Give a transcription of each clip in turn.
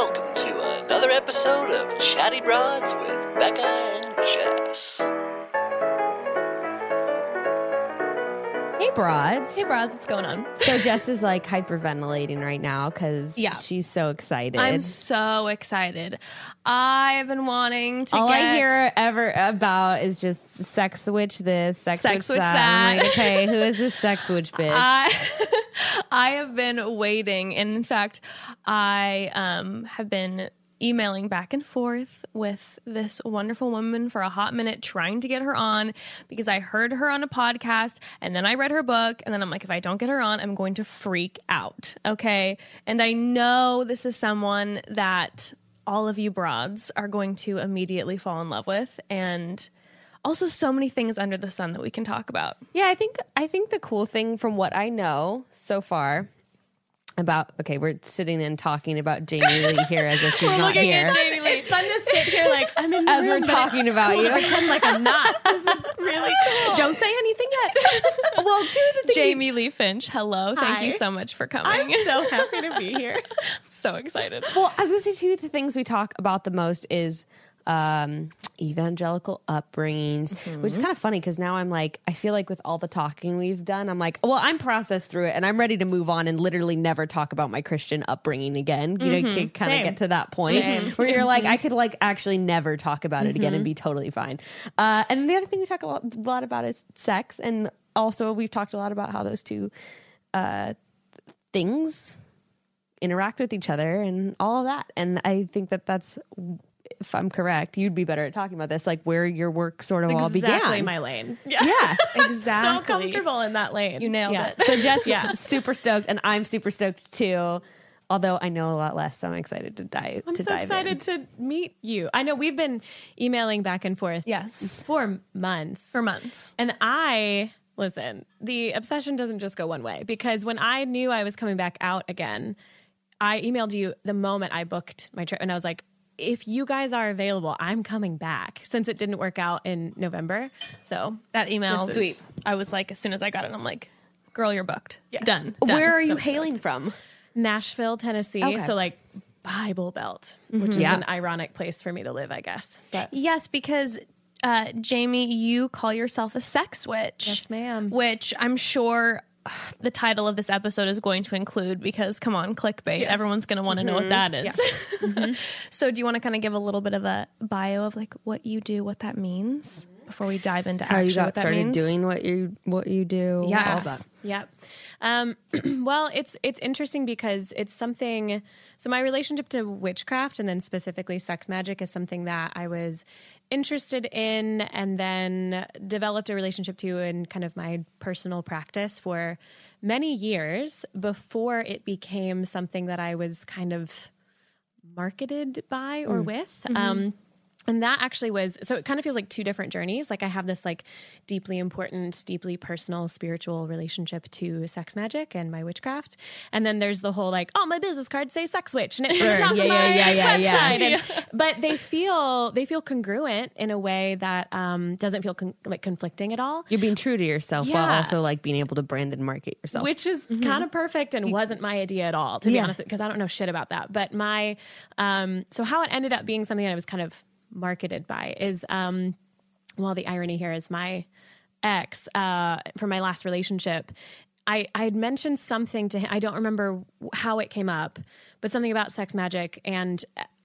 welcome to another episode of Chatty Broads with Becca and Jess. Hey, Broads. Hey, Broads. What's going on? So Jess is like hyperventilating right now because she's so excited. I'm so excited. I've been wanting to All I hear ever about is just sex witch this, sex witch that. I'm like, okay, who is this sex witch bitch? I have been waiting. And in fact, I have been emailing back and forth with this wonderful woman for a hot minute, trying to get her on because I heard her on a podcast and then I read her book. And then I'm like, if I don't get her on, I'm going to freak out. Okay. And I know this is someone that all of you broads are going to immediately fall in love with. And also so many things under the sun that we can talk about. Yeah. I think the cool thing from what I know so far about, okay, we're sitting and talking about Jamie Lee here as if she's not here. It's fun to sit here like I'm in the as room, we're talking about cool you. Pretend like I'm not. This is really cool. Don't say anything yet. Well, do the thing. Jamie Lee Finch, hello. Hi. Thank you so much for coming. I'm so happy to be here. So excited. Well, I was going to say two of the things we talk about the most is evangelical upbringings, which is kind of funny because now I'm like, I feel like with all the talking we've done, I'm like, well, I'm processed through it and I'm ready to move on and literally never talk about my Christian upbringing again. You know, you can kind of get to that point where you're like, I could like actually never talk about it again and be totally fine. And the other thing we talk a lot about is sex. And also we've talked a lot about how those two things interact with each other and all of that. And I think that that's, if I'm correct, you'd be better at talking about this, like where your work sort of all began. Exactly my lane. Yeah. Exactly. So comfortable in that lane. You nailed it. So Jess is super stoked, and I'm super stoked too. Although I know a lot less, so I'm excited to dive. I'm so excited to meet you. I know we've been emailing back and forth. Yes. For months. For months. And listen, the obsession doesn't just go one way, because when I knew I was coming back out again, I emailed you the moment I booked my trip, and I was like, if you guys are available, I'm coming back, since it didn't work out in November. So that email, sweet. I was like, as soon as I got it, I'm like, girl, you're booked. Yes. Done. Where are you hailing from? Nashville, Tennessee. Okay. So like Bible Belt, which is an ironic place for me to live, I guess. But yes, because Jamie, you call yourself a sex witch. Yes, ma'am. Which I'm sure the title of this episode is going to include, because come on, clickbait. Yes. Everyone's going to want to know what that is. Yeah. So do you want to kind of give a little bit of a bio of like what you do, what that means before we dive into how you got started doing what you do? Yes. All that. Yep. Well, it's interesting because it's something, so my relationship to witchcraft and then specifically sex magic is something that I was interested in and then developed a relationship to in kind of my personal practice for many years before it became something that I was kind of marketed by or with. And that actually was, so it kind of feels like two different journeys. Like I have this like deeply important, deeply personal, spiritual relationship to sex magic and my witchcraft. And then there's the whole like, oh, my business cards say sex witch and it's on the top of my website. And, but they feel congruent in a way that doesn't feel like conflicting at all. You're being true to yourself while also like being able to brand and market yourself. Which is kind of perfect and wasn't my idea at all, to be honest, because I don't know shit about that. But my, so how it ended up being something that I was kind of marketed by is, well, the irony here is my ex, from my last relationship, I had mentioned something to him. I don't remember how it came up, but something about sex magic. And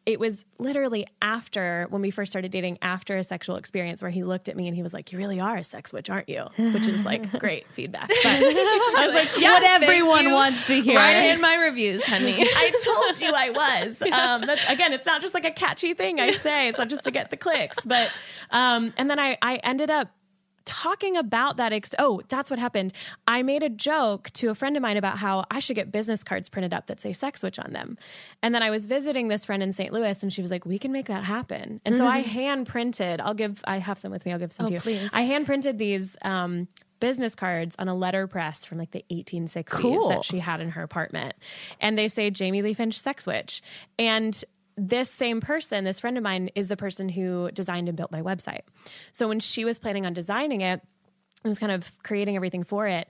it was literally after, when we first started dating, after a sexual experience where he looked at me and he was like, you really are a sex witch, aren't you? Which is like great feedback. But I was like, yes, what everyone wants to hear. Write it in my reviews, honey. I told you I was. Again, it's not just like a catchy thing I say. It's not just to get the clicks. But, and then I ended up talking about that. That's what happened. I made a joke to a friend of mine about how I should get business cards printed up that say sex witch on them. And then I was visiting this friend in St. Louis and she was like, we can make that happen. And so I hand printed, I have some with me. I'll give some to you. Please. I hand printed these, business cards on a letterpress from like the 1860s that she had in her apartment. And they say Jamie Lee Finch sex witch. And this same person, this friend of mine, is the person who designed and built my website. So when she was planning on designing it, I was kind of creating everything for it.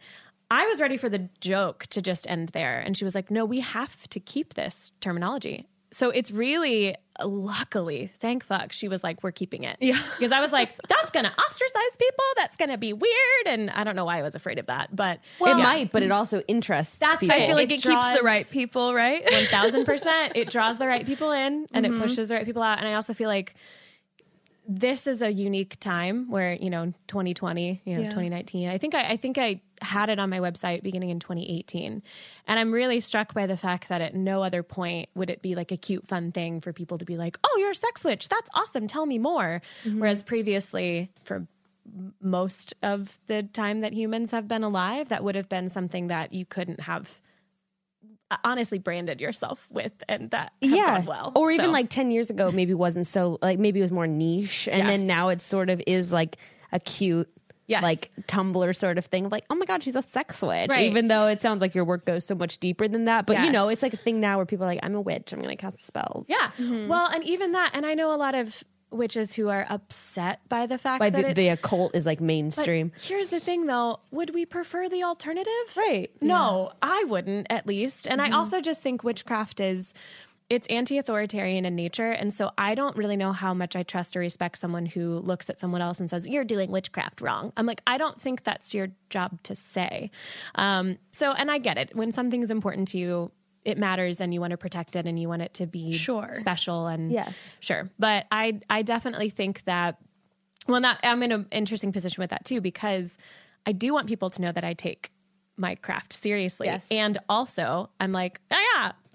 I was ready for the joke to just end there. And she was like, no, we have to keep this terminology. So it's really, luckily, thank fuck, she was like, we're keeping it. Yeah. Because I was like, that's going to ostracize people. That's going to be weird. And I don't know why I was afraid of that. But well, it might, but it also interests people. I feel like it keeps the right people, right? 1000%. It draws the right people in and it pushes the right people out. And I also feel like this is a unique time where, 2020, 2019, I think I had it on my website beginning in 2018. And I'm really struck by the fact that at no other point would it be like a cute, fun thing for people to be like, oh, you're a sex witch. That's awesome. Tell me more. Mm-hmm. Whereas previously, for most of the time that humans have been alive, that would have been something that you couldn't have honestly branded yourself with, and that gone well. Or even like 10 years ago, maybe wasn't so, like maybe it was more niche. And then now it sort of is like a cute, like Tumblr sort of thing. Like, oh my God, she's a sex witch. Right. Even though it sounds like your work goes so much deeper than that. But it's like a thing now where people are like, I'm a witch. I'm going to cast spells. Yeah. Mm-hmm. Well, and even that, and I know a lot of witches who are upset by the fact that the occult is like mainstream. Here's the thing though. Would we prefer the alternative? Right. No, I wouldn't, at least. And I also just think witchcraft is, it's anti-authoritarian in nature. And so I don't really know how much I trust or respect someone who looks at someone else and says, you're doing witchcraft wrong. I'm like, I don't think that's your job to say. And I get it. When something's important to you, it matters and you want to protect it and you want it to be special and sure. But I definitely think that, I'm in an interesting position with that too, because I do want people to know that I take my craft seriously. Yes. And also I'm like,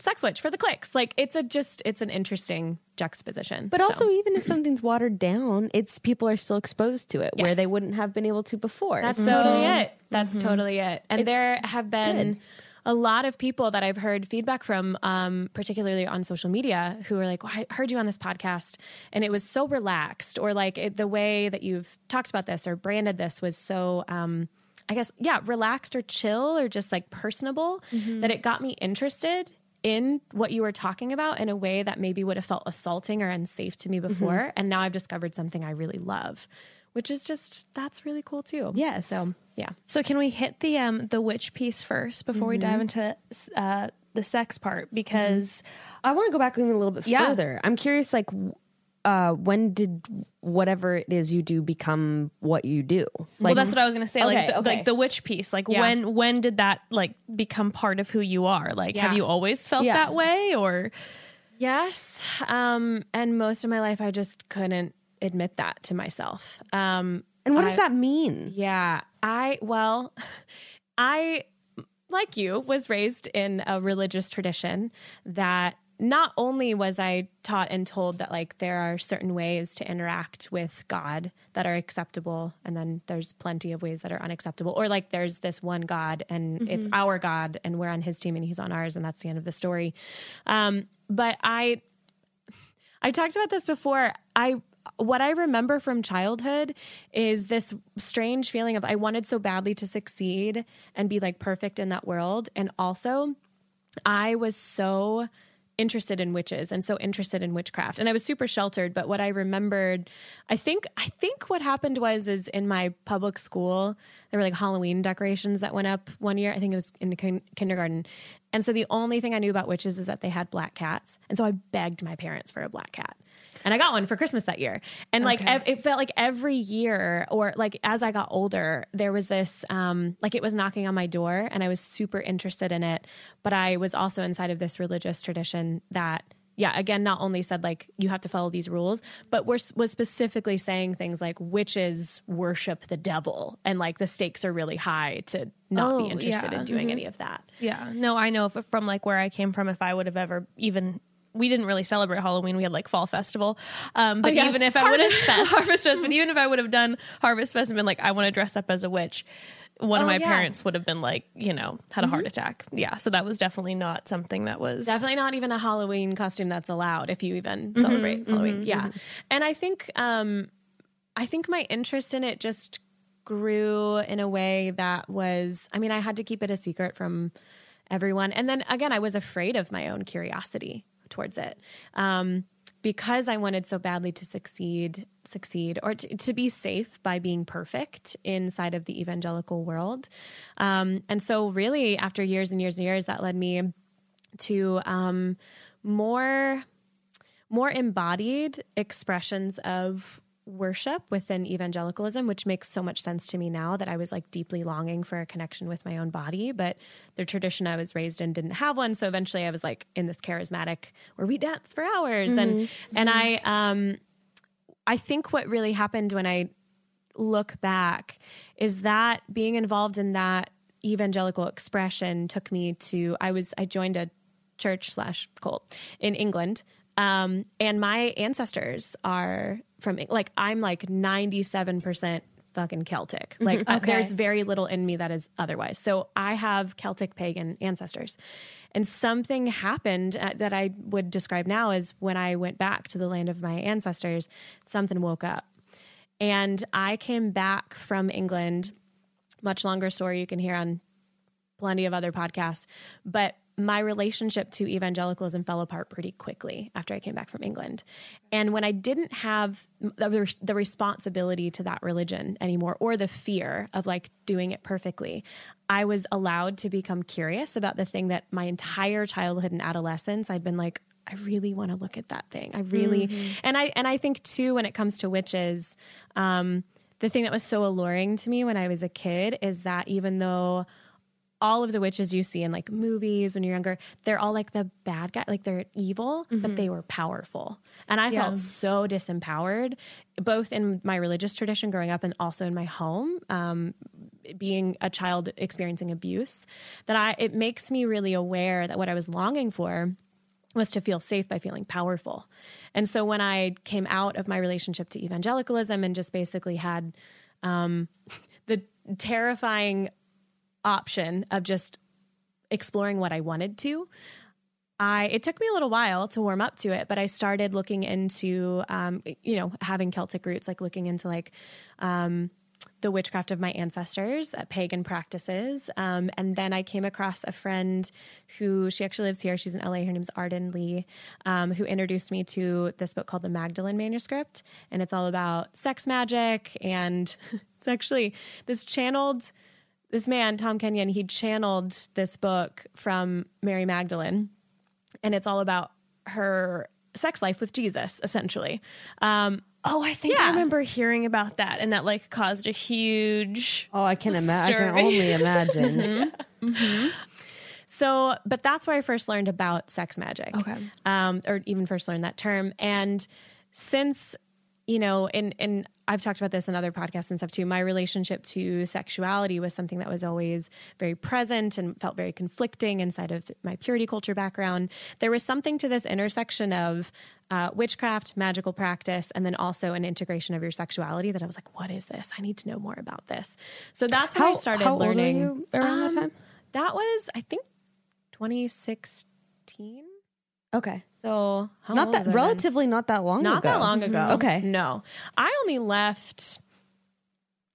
sex witch for the clicks. Like it's an interesting juxtaposition. But also even if something's watered down, people are still exposed to it where they wouldn't have been able to before. That's totally it. That's totally it. And there have been a lot of people that I've heard feedback from, particularly on social media, who are like, well, I heard you on this podcast and it was so relaxed, or like the way that you've talked about this or branded this was so, relaxed or chill or just like personable, that it got me interested in what you were talking about in a way that maybe would have felt assaulting or unsafe to me before. Mm-hmm. And now I've discovered something I really love, which is just, that's really cool too. Yes. So, yeah. So can we hit the witch piece first before we dive into the sex part? Because I want to go back even a little bit further. I'm curious, like, when did whatever it is you do become what you do? Like, well, that's what I was going to say. Like the witch piece, like when did that like become part of who you are? Like, have you always felt that way or? Yes. And most of my life, I just couldn't admit that to myself. And what does that mean? Yeah. I, like you, was raised in a religious tradition that not only was I taught and told that like there are certain ways to interact with God that are acceptable, and then there's plenty of ways that are unacceptable, or like there's this one God and it's our God and we're on his team and he's on ours and that's the end of the story. But I talked about this before. What I remember from childhood is this strange feeling of I wanted so badly to succeed and be like perfect in that world. And also I was so interested in witches and so interested in witchcraft, and I was super sheltered. But what I remembered, I think what happened was in my public school, there were like Halloween decorations that went up one year. I think it was in kindergarten. And so the only thing I knew about witches is that they had black cats. And so I begged my parents for a black cat. And I got one for Christmas that year. And like, it felt like every year, or like as I got older, there was this, like it was knocking on my door and I was super interested in it. But I was also inside of this religious tradition that, again, not only said like, you have to follow these rules, but was specifically saying things like witches worship the devil. And like the stakes are really high to not be interested in doing any of that. Yeah. No, I know from like where I came from, if I would have ever even... We didn't really celebrate Halloween. We had like fall festival. But even if I would have Harvest Fest, but even if I would have done Harvest Fest and been like, I want to dress up as a witch, one of my parents would have been like, had a heart attack. Yeah. So that was definitely not something that was definitely not even a Halloween costume that's allowed if you even celebrate Halloween. Yeah. Mm-hmm. And I think my interest in it just grew in a way that was, I had to keep it a secret from everyone. And then again, I was afraid of my own curiosity towards it. Because I wanted so badly to succeed or to be safe by being perfect inside of the evangelical world. And so really after years and years and years, that led me to more more embodied expressions of worship within evangelicalism, which makes so much sense to me now that I was like deeply longing for a connection with my own body, but the tradition I was raised in didn't have one. So eventually I was like in this charismatic where we dance for hours. I think what really happened when I look back is that being involved in that evangelical expression took me to, I joined a church/cult in England. And my ancestors are from, like, I'm like 97% fucking Celtic. Like there's very little in me that is otherwise. So I have Celtic pagan ancestors. And something happened that I would describe now as when I went back to the land of my ancestors, something woke up. And I came back from England, much longer story you can hear on plenty of other podcasts, but my relationship to evangelicalism fell apart pretty quickly after I came back from England. And when I didn't have the responsibility to that religion anymore, or the fear of like doing it perfectly, I was allowed to become curious about the thing that my entire childhood and adolescence, I'd been like, I really want to look at that thing. And I think too, when it comes to witches, the thing that was so alluring to me when I was a kid is that even though all of the witches you see in like movies when you're younger, they're all like the bad guy, like they're evil, but they were powerful. And I felt so disempowered, both in my religious tradition growing up and also in my home, being a child experiencing abuse, that it makes me really aware that what I was longing for was to feel safe by feeling powerful. And so when I came out of my relationship to evangelicalism and just basically had the terrifying option of just exploring what I wanted to, it took me a little while to warm up to it, but I started looking into, having Celtic roots, like looking into like the witchcraft of my ancestors, pagan practices. And then I came across a friend who, she actually lives here. She's in LA. Her name's Arden Lee, who introduced me to this book called The Magdalen Manuscript. And it's all about sex magic. And it's actually this man, Tom Kenyon, he channeled this book from Mary Magdalene. And it's all about her sex life with Jesus, essentially. I remember hearing about that, and that like caused a huge I can only imagine. So, but that's where I first learned about sex magic, or even first learned that term. And since, and I've talked about this in other podcasts and stuff too, my relationship to sexuality was something that was always very present and felt very conflicting inside of my purity culture background. There was something to this intersection of witchcraft, magical practice, and then also an integration of your sexuality that I was like, what is this? I need to know more about this. So that's how I started learning. How old were you around that time? That was, I think, 2016. Okay. So not that long ago. Not that long ago. Okay. No, I only left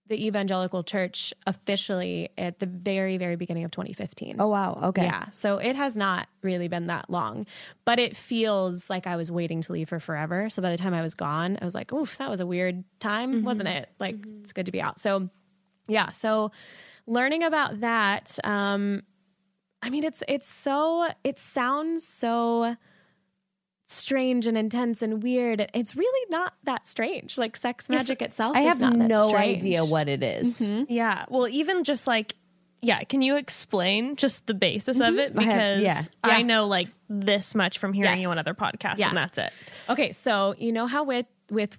the evangelical church officially at the very, very beginning of 2015. Oh, wow. Okay. Yeah. So it has not really been that long, but it feels like I was waiting to leave for forever. So by the time I was gone, I was like, oof, that was a weird time, wasn't it? Like, it's good to be out. So yeah. So learning about that, it sounds so strange and intense and weird. It's really not that strange. Like sex magic itself is not that strange. I have no idea what it is. Yeah. Well, even just like, can you explain just the basis of it? Because I know like this much from hearing you on other podcasts and that's it. Okay. So you know how with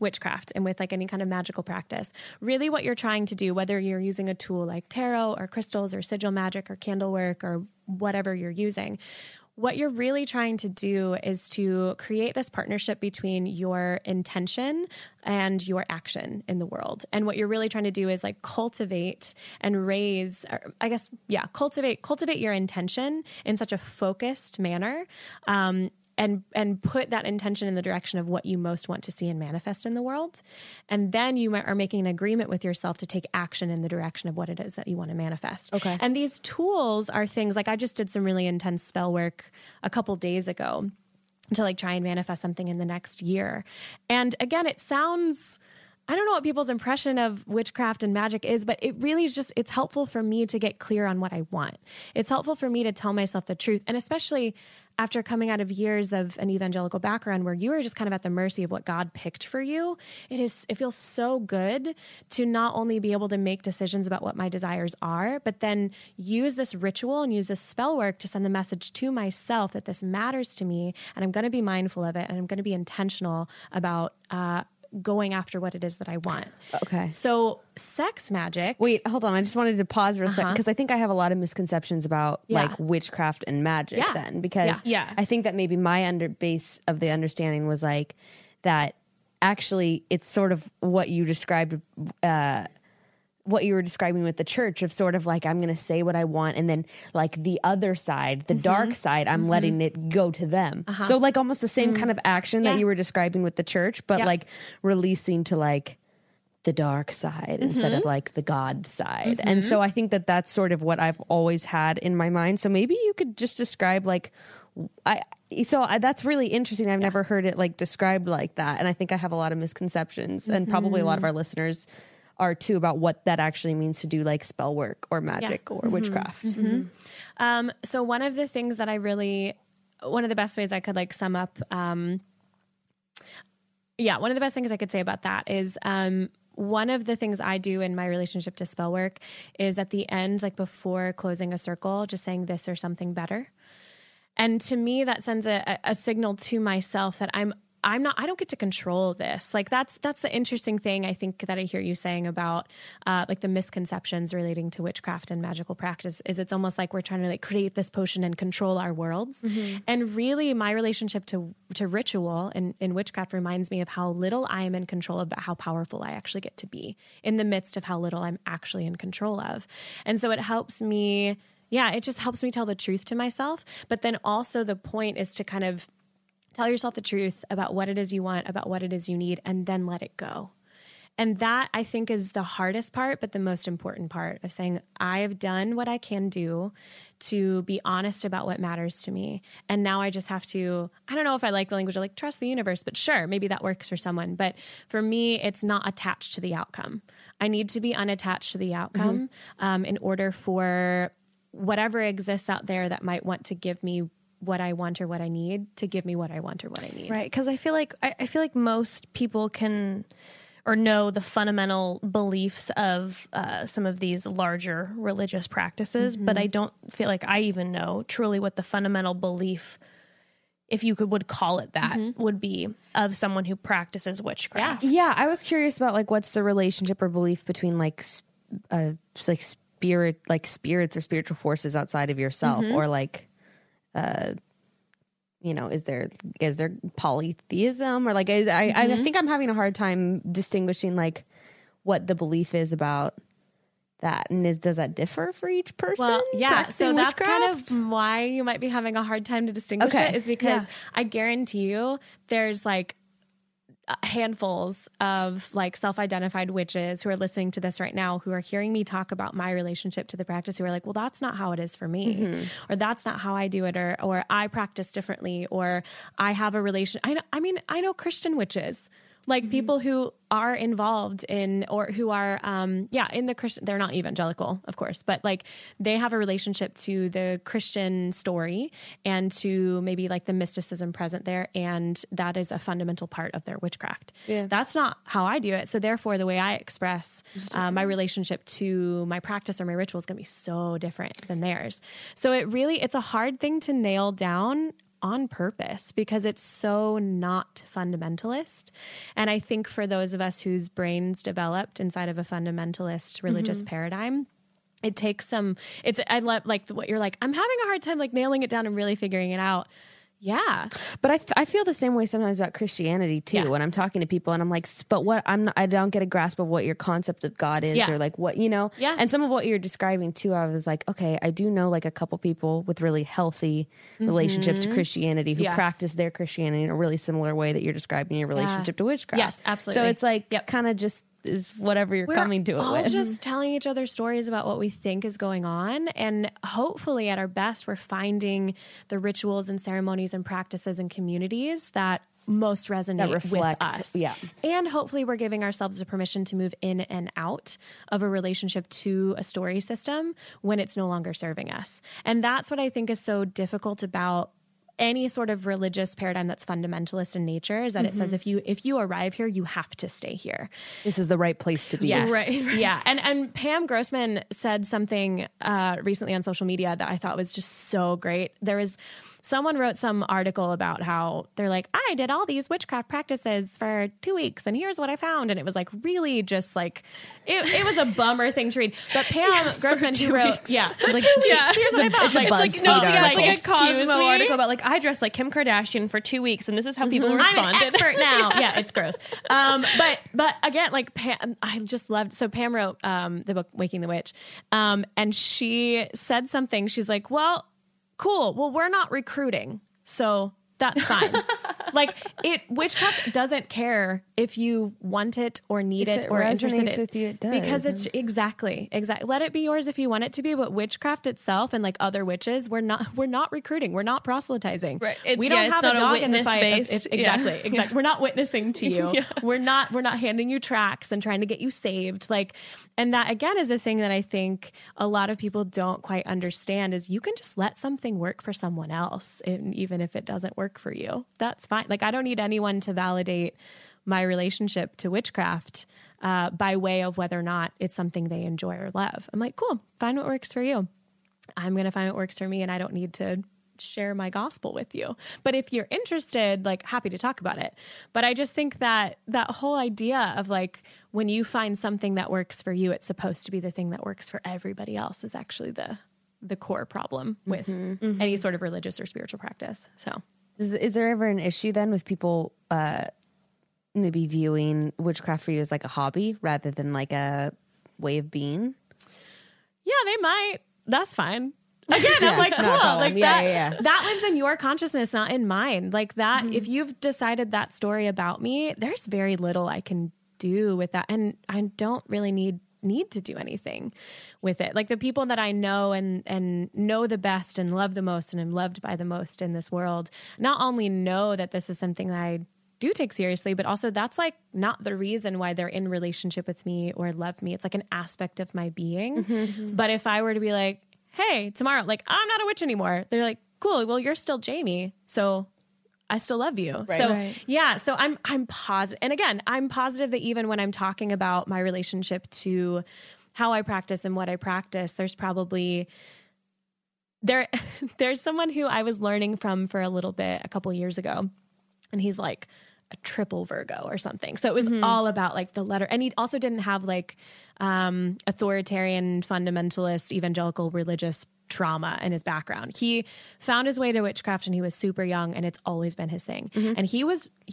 witchcraft and with like any kind of magical practice, really what you're trying to do, whether you're using a tool like tarot or crystals or sigil magic or candle work or whatever you're using, what you're really trying to do is to create this partnership between your intention and your action in the world. And what you're really trying to do is like cultivate and raise, cultivate your intention in such a focused manner, and put that intention in the direction of what you most want to see and manifest in the world. And then you are making an agreement with yourself to take action in the direction of what it is that you want to manifest. Okay. And these tools are things like, I just did some really intense spell work a couple days ago to like try and manifest something in the next year. And again, it sounds I don't know what people's impression of witchcraft and magic is, but it really is just, it's helpful for me to get clear on what I want. It's helpful for me to tell myself the truth. And especially after coming out of years of an evangelical background where you are just kind of at the mercy of what God picked for you, it feels so good to not only be able to make decisions about what my desires are, but then use this ritual and use this spell work to send the message to myself that this matters to me and I'm going to be mindful of it and I'm going to be intentional about, going after what it is that I want. Okay. So sex magic. Wait, hold on. I just wanted to pause for a second because I think I have a lot of misconceptions about like witchcraft and magic then, because I think that maybe my base of the understanding was like that actually it's sort of what you described, what you were describing with the church of sort of like, I'm going to say what I want. And then like the other side, the dark side, I'm letting it go to them. So like almost the same kind of action that you were describing with the church, but like releasing to like the dark side instead of like the God side. And so I think that that's sort of what I've always had in my mind. So maybe you could just describe like, that's really interesting. I've never heard it like described like that. And I think I have a lot of misconceptions and probably a lot of our listeners are too about what that actually means to do like spell work or magic or witchcraft. So one of the things that one of the best ways I could like sum up, one of the best things I could say about that is, one of the things I do in my relationship to spell work is at the end, like before closing a circle, just saying this or something better. And to me, that sends a signal to myself that I don't get to control this. Like that's the interesting thing I think that I hear you saying about like the misconceptions relating to witchcraft and magical practice is it's almost like we're trying to like create this potion and control our worlds. And really my relationship to ritual and in witchcraft reminds me of how little I am in control of, but how powerful I actually get to be in the midst of how little I'm actually in control of. And so it helps me. Yeah. It just helps me tell the truth to myself. But then also the point is to kind of tell yourself the truth about what it is you want, about what it is you need, and then let it go. And that I think is the hardest part, but the most important part of saying, I have done what I can do to be honest about what matters to me. And now I just have to, I don't know if I like the language of like trust the universe, but sure, maybe that works for someone. But for me, it's not attached to the outcome. I need to be unattached to the outcome in order for whatever exists out there that might want to give me what I want or what I need to give me what I want or what I need. Right. Cause I feel like, I feel like most people can or know the fundamental beliefs of some of these larger religious practices, but I don't feel like I even know truly what the fundamental belief, if you would call it that, would be of someone who practices witchcraft. Yeah. I was curious about like, what's the relationship or belief between like spirit, like spirits or spiritual forces outside of yourself or like, you know, is there polytheism or like, I think I'm having a hard time distinguishing like what the belief is about that. And does that differ for each person? Well, yeah. So that's kind of why you might be having a hard time to distinguish it is because I guarantee you there's like handfuls of like self-identified witches who are listening to this right now, who are hearing me talk about my relationship to the practice, who are like, well, that's not how it is for me, or that's not how I do it, or I practice differently, or I have a relation. I know Christian witches, like people who are involved in, or who are, in the Christian, they're not evangelical, of course, but like they have a relationship to the Christian story and to maybe like the mysticism present there. And that is a fundamental part of their witchcraft. Yeah. That's not how I do it. So therefore the way I express my relationship to my practice or my ritual is going to be so different than theirs. So it's a hard thing to nail down on purpose because it's so not fundamentalist. And I think for those of us whose brains developed inside of a fundamentalist religious paradigm, it takes I'm having a hard time like nailing it down and really figuring it out. Yeah. But I feel the same way sometimes about Christianity too, when I'm talking to people and I'm like, but I don't get a grasp of what your concept of God is or like what, you know, and some of what you're describing too, I was like, okay, I do know like a couple people with really healthy relationships to Christianity who practice their Christianity in a really similar way that you're describing your relationship to witchcraft. Yes, absolutely. So it's like kind of just is whatever you're coming to it with. We're just telling each other stories about what we think is going on. And hopefully at our best, we're finding the rituals and ceremonies and practices and communities that most resonate with us. Yeah. And hopefully we're giving ourselves the permission to move in and out of a relationship to a story system when it's no longer serving us. And that's what I think is so difficult about any sort of religious paradigm that's fundamentalist in nature, is that it says if you arrive here, you have to stay here. This is the right place to be. Yes. Right. Yeah. And Pam Grossman said something recently on social media that I thought was just so great. Someone wrote some article about how they're like, I did all these witchcraft practices for 2 weeks and here's what I found. And it was like really just like, it was a bummer thing to read. But Pam Grossman, who wrote, here's what I found. It's like, it's a Cosmo article about like, I dressed like Kim Kardashian for 2 weeks and this is how people responded. I'm an expert now. Yeah, it's gross. But again, like Pam, I just loved, so Pam wrote the book Waking the Witch. And she said something, she's like, cool. Well, we're not recruiting, so that's fine. Witchcraft doesn't care if you want it or need it or interested in it. If it resonates with you, it does. Because it's exactly. Let it be yours if you want it to be, but witchcraft itself and like other witches, we're not recruiting. We're not proselytizing. Right. We don't have a dog in the fight. Exactly. We're not witnessing to you. Yeah. We're not handing you tracts and trying to get you saved. And that again is a thing that I think a lot of people don't quite understand, is you can just let something work for someone else, even if it doesn't work for you. That's fine. I don't need anyone to validate my relationship to witchcraft by way of whether or not it's something they enjoy or love. I'm like, cool, find what works for you. I'm going to find what works for me, and I don't need to share my gospel with you. But if you're interested, happy to talk about it. But I just think that whole idea of when you find something that works for you, it's supposed to be the thing that works for everybody else is actually the core problem with any sort of religious or spiritual practice. So is there ever an issue then with people maybe viewing witchcraft for you as a hobby rather than a way of being? Yeah, they might. That's fine. Again, I'm cool. That lives in your consciousness, not in mine. If you've decided that story about me, there's very little I can do with that. And I don't really need to do anything with it. The people that I know and know the best and love the most and am loved by the most in this world, not only know that this is something that I do take seriously, but also that's not the reason why they're in relationship with me or love me. It's an aspect of my being. But if I were to be hey, tomorrow, I'm not a witch anymore, they're like, cool, well, you're still Jamie, so I still love you. Right. So so I'm positive. And again, I'm positive that even when I'm talking about my relationship to how I practice and what I practice, there's probably there's someone who I was learning from for a little bit a couple years ago, and he's a triple Virgo or something. So it was all about the letter. And he also didn't have authoritarian, fundamentalist, evangelical religious trauma in his background. He found his way to witchcraft and he was super young, and it's always been his thing. And he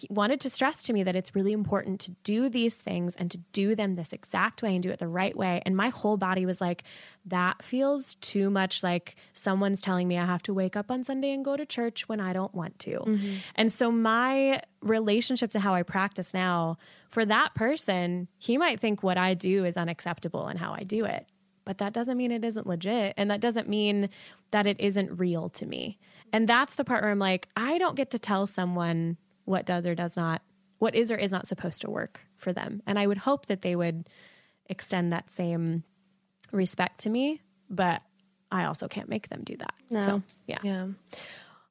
wanted to stress to me that it's really important to do these things and to do them this exact way and do it the right way. And my whole body was that feels too much like someone's telling me I have to wake up on Sunday and go to church when I don't want to. And so my relationship to how I practice now, for that person, he might think what I do is unacceptable and how I do it. But that doesn't mean it isn't legit. And that doesn't mean that it isn't real to me. And that's the part where I'm I don't get to tell someone what does or does not, what is or is not supposed to work for them. And I would hope that they would extend that same respect to me, but I also can't make them do that. No. So, yeah.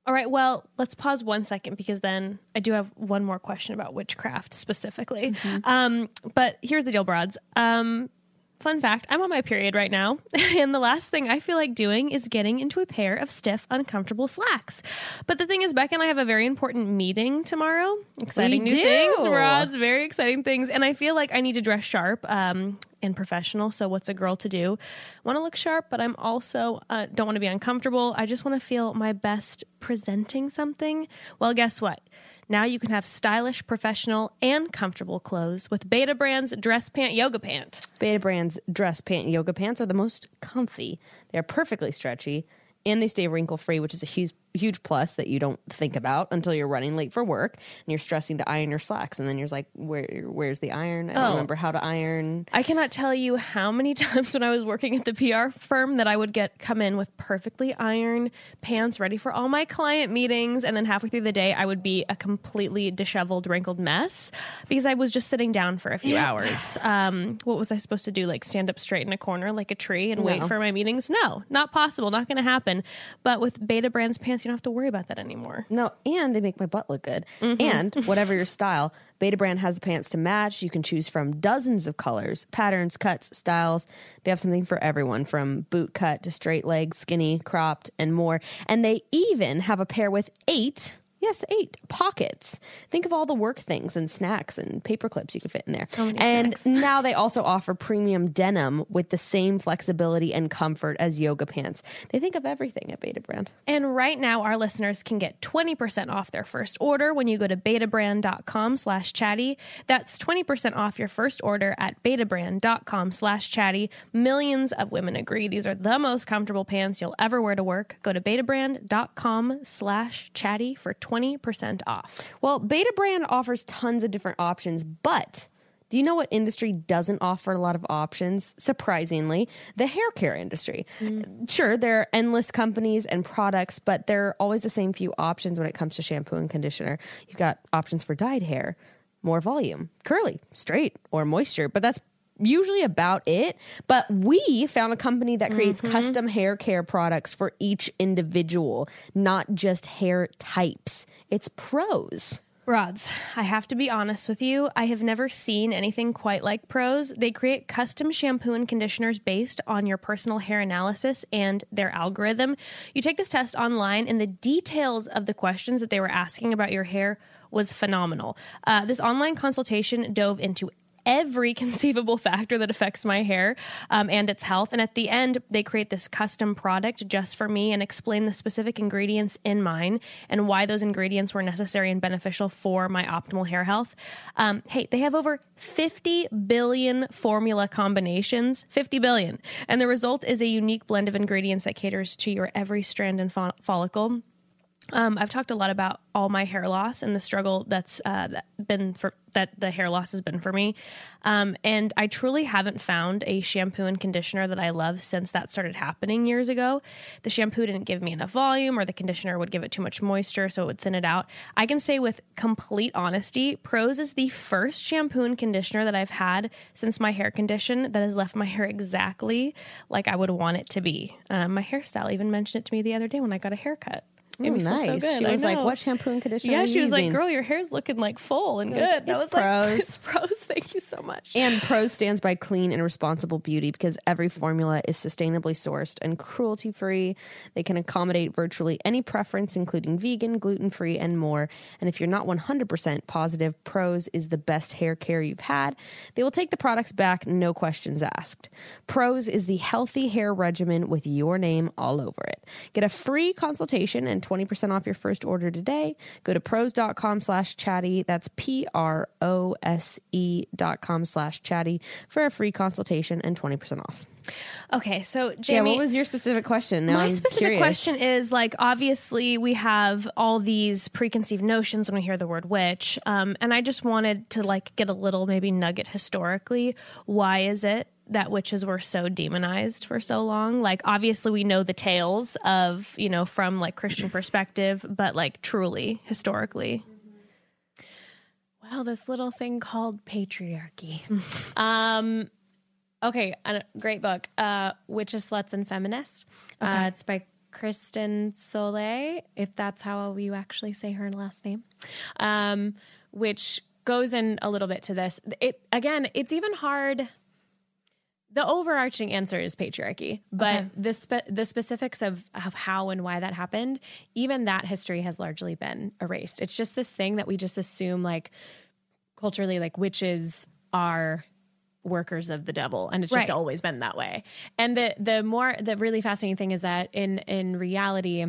All right, well, let's pause 1 second because then I do have one more question about witchcraft specifically. But here's the deal, Broads. Fun fact, I'm on my period right now, and the last thing I feel like doing is getting into a pair of stiff, uncomfortable slacks. But the thing is, Beck and I have a very important meeting tomorrow. Exciting things, Rods, very exciting things. And I feel like I need to dress sharp and professional, so what's a girl to do? Want to look sharp, but I'm also don't want to be uncomfortable. I just want to feel my best presenting something. Well, guess what? Now you can have stylish, professional, and comfortable clothes with Beta Brand's Dress Pant Yoga Pant. Beta Brand's Dress Pant Yoga Pants are the most comfy. They're perfectly stretchy, and they stay wrinkle-free, which is a huge huge plus that you don't think about until you're running late for work and you're stressing to iron your slacks, and then you're like, where's the iron? I don't remember how to iron. I cannot tell you how many times when I was working at the PR firm that I would come in with perfectly ironed pants ready for all my client meetings, and then halfway through the day I would be a completely disheveled, wrinkled mess because I was just sitting down for a few hours. What was I supposed to do, like stand up straight in a corner like a tree and wait for my meetings? No, not possible, not going to happen. But with Beta Brand's pants, you don't have to worry about that anymore. No, and they make my butt look good. Mm-hmm. And whatever your style, Beta Brand has the pants to match. You can choose from dozens of colors, patterns, cuts, styles. They have something for everyone, from boot cut to straight leg, skinny, cropped, and more. And they even have a pair with 8 pockets. Think of all the work things and snacks and paper clips you could fit in there. So many snacks. And now they also offer premium denim with the same flexibility and comfort as yoga pants. They think of everything at Beta Brand. And right now, our listeners can get 20% off their first order when you go to betabrand.com/chatty. That's 20% off your first order at betabrand.com/chatty. Millions of women agree. These are the most comfortable pants you'll ever wear to work. Go to betabrand.com/chatty for 20% off. Well, Beta Brand offers tons of different options, but do you know what industry doesn't offer a lot of options? Surprisingly, the hair care industry. Mm. Sure, there are endless companies and products, but there are always the same few options when it comes to shampoo and conditioner. You've got options for dyed hair, more volume, curly, straight, or moisture, but that's usually about it. But we found a company that creates custom hair care products for each individual, not just hair types. It's Prose. Broads, I have to be honest with you, I have never seen anything quite like Prose. They create custom shampoo and conditioners based on your personal hair analysis and their algorithm. You take this test online, and the details of the questions that they were asking about your hair was phenomenal. This online consultation dove into every conceivable factor that affects my hair and its health. And at the end, they create this custom product just for me and explain the specific ingredients in mine and why those ingredients were necessary and beneficial for my optimal hair health. Hey, they have over 50 billion formula combinations, 50 billion. And the result is a unique blend of ingredients that caters to your every strand and follicle. I've talked a lot about all my hair loss and the struggle that the hair loss has been for me. And I truly haven't found a shampoo and conditioner that I love since that started happening years ago. The shampoo didn't give me enough volume, or the conditioner would give it too much moisture, so it would thin it out. I can say with complete honesty, Prose is the first shampoo and conditioner that I've had since my hair condition that has left my hair exactly like I would want it to be. My hairstyle even mentioned it to me the other day when I got a haircut. Ooh, nice. So good. She was like, "What shampoo and conditioner?" Yeah, she was like, "Girl, your hair's looking like full and good." That was Prose. Like, "It's Prose. Thank you so much." And Prose stands by clean and responsible beauty because every formula is sustainably sourced and cruelty free. They can accommodate virtually any preference, including vegan, gluten free, and more. And if you're not 100% positive, Prose is the best hair care you've had. They will take the products back, no questions asked. Prose is the healthy hair regimen with your name all over it. Get a free consultation and 20% off your first order today. Go to prose.com/chatty. That's prose.com/chatty for a free consultation and 20% off. Okay, so Jamie, what was your specific question? Now my specific question is, like, obviously we have all these preconceived notions when we hear the word witch, and I just wanted to get a little maybe nugget historically. Why is it that witches were so demonized for so long? Like, obviously we know the tales of, from Christian perspective, but truly historically. Well, this little thing called patriarchy. Okay. A great book. Witches, Sluts, and Feminists. Okay. It's by Kristen Soleil, if that's how you actually say her last name, which goes in a little bit to this. It's even hard. The overarching answer is patriarchy, but the specifics of how and why that happened, even that history has largely been erased. It's just this thing that we just assume, culturally, witches are workers of the devil, and it's just always been that way. And the really fascinating thing is that in reality,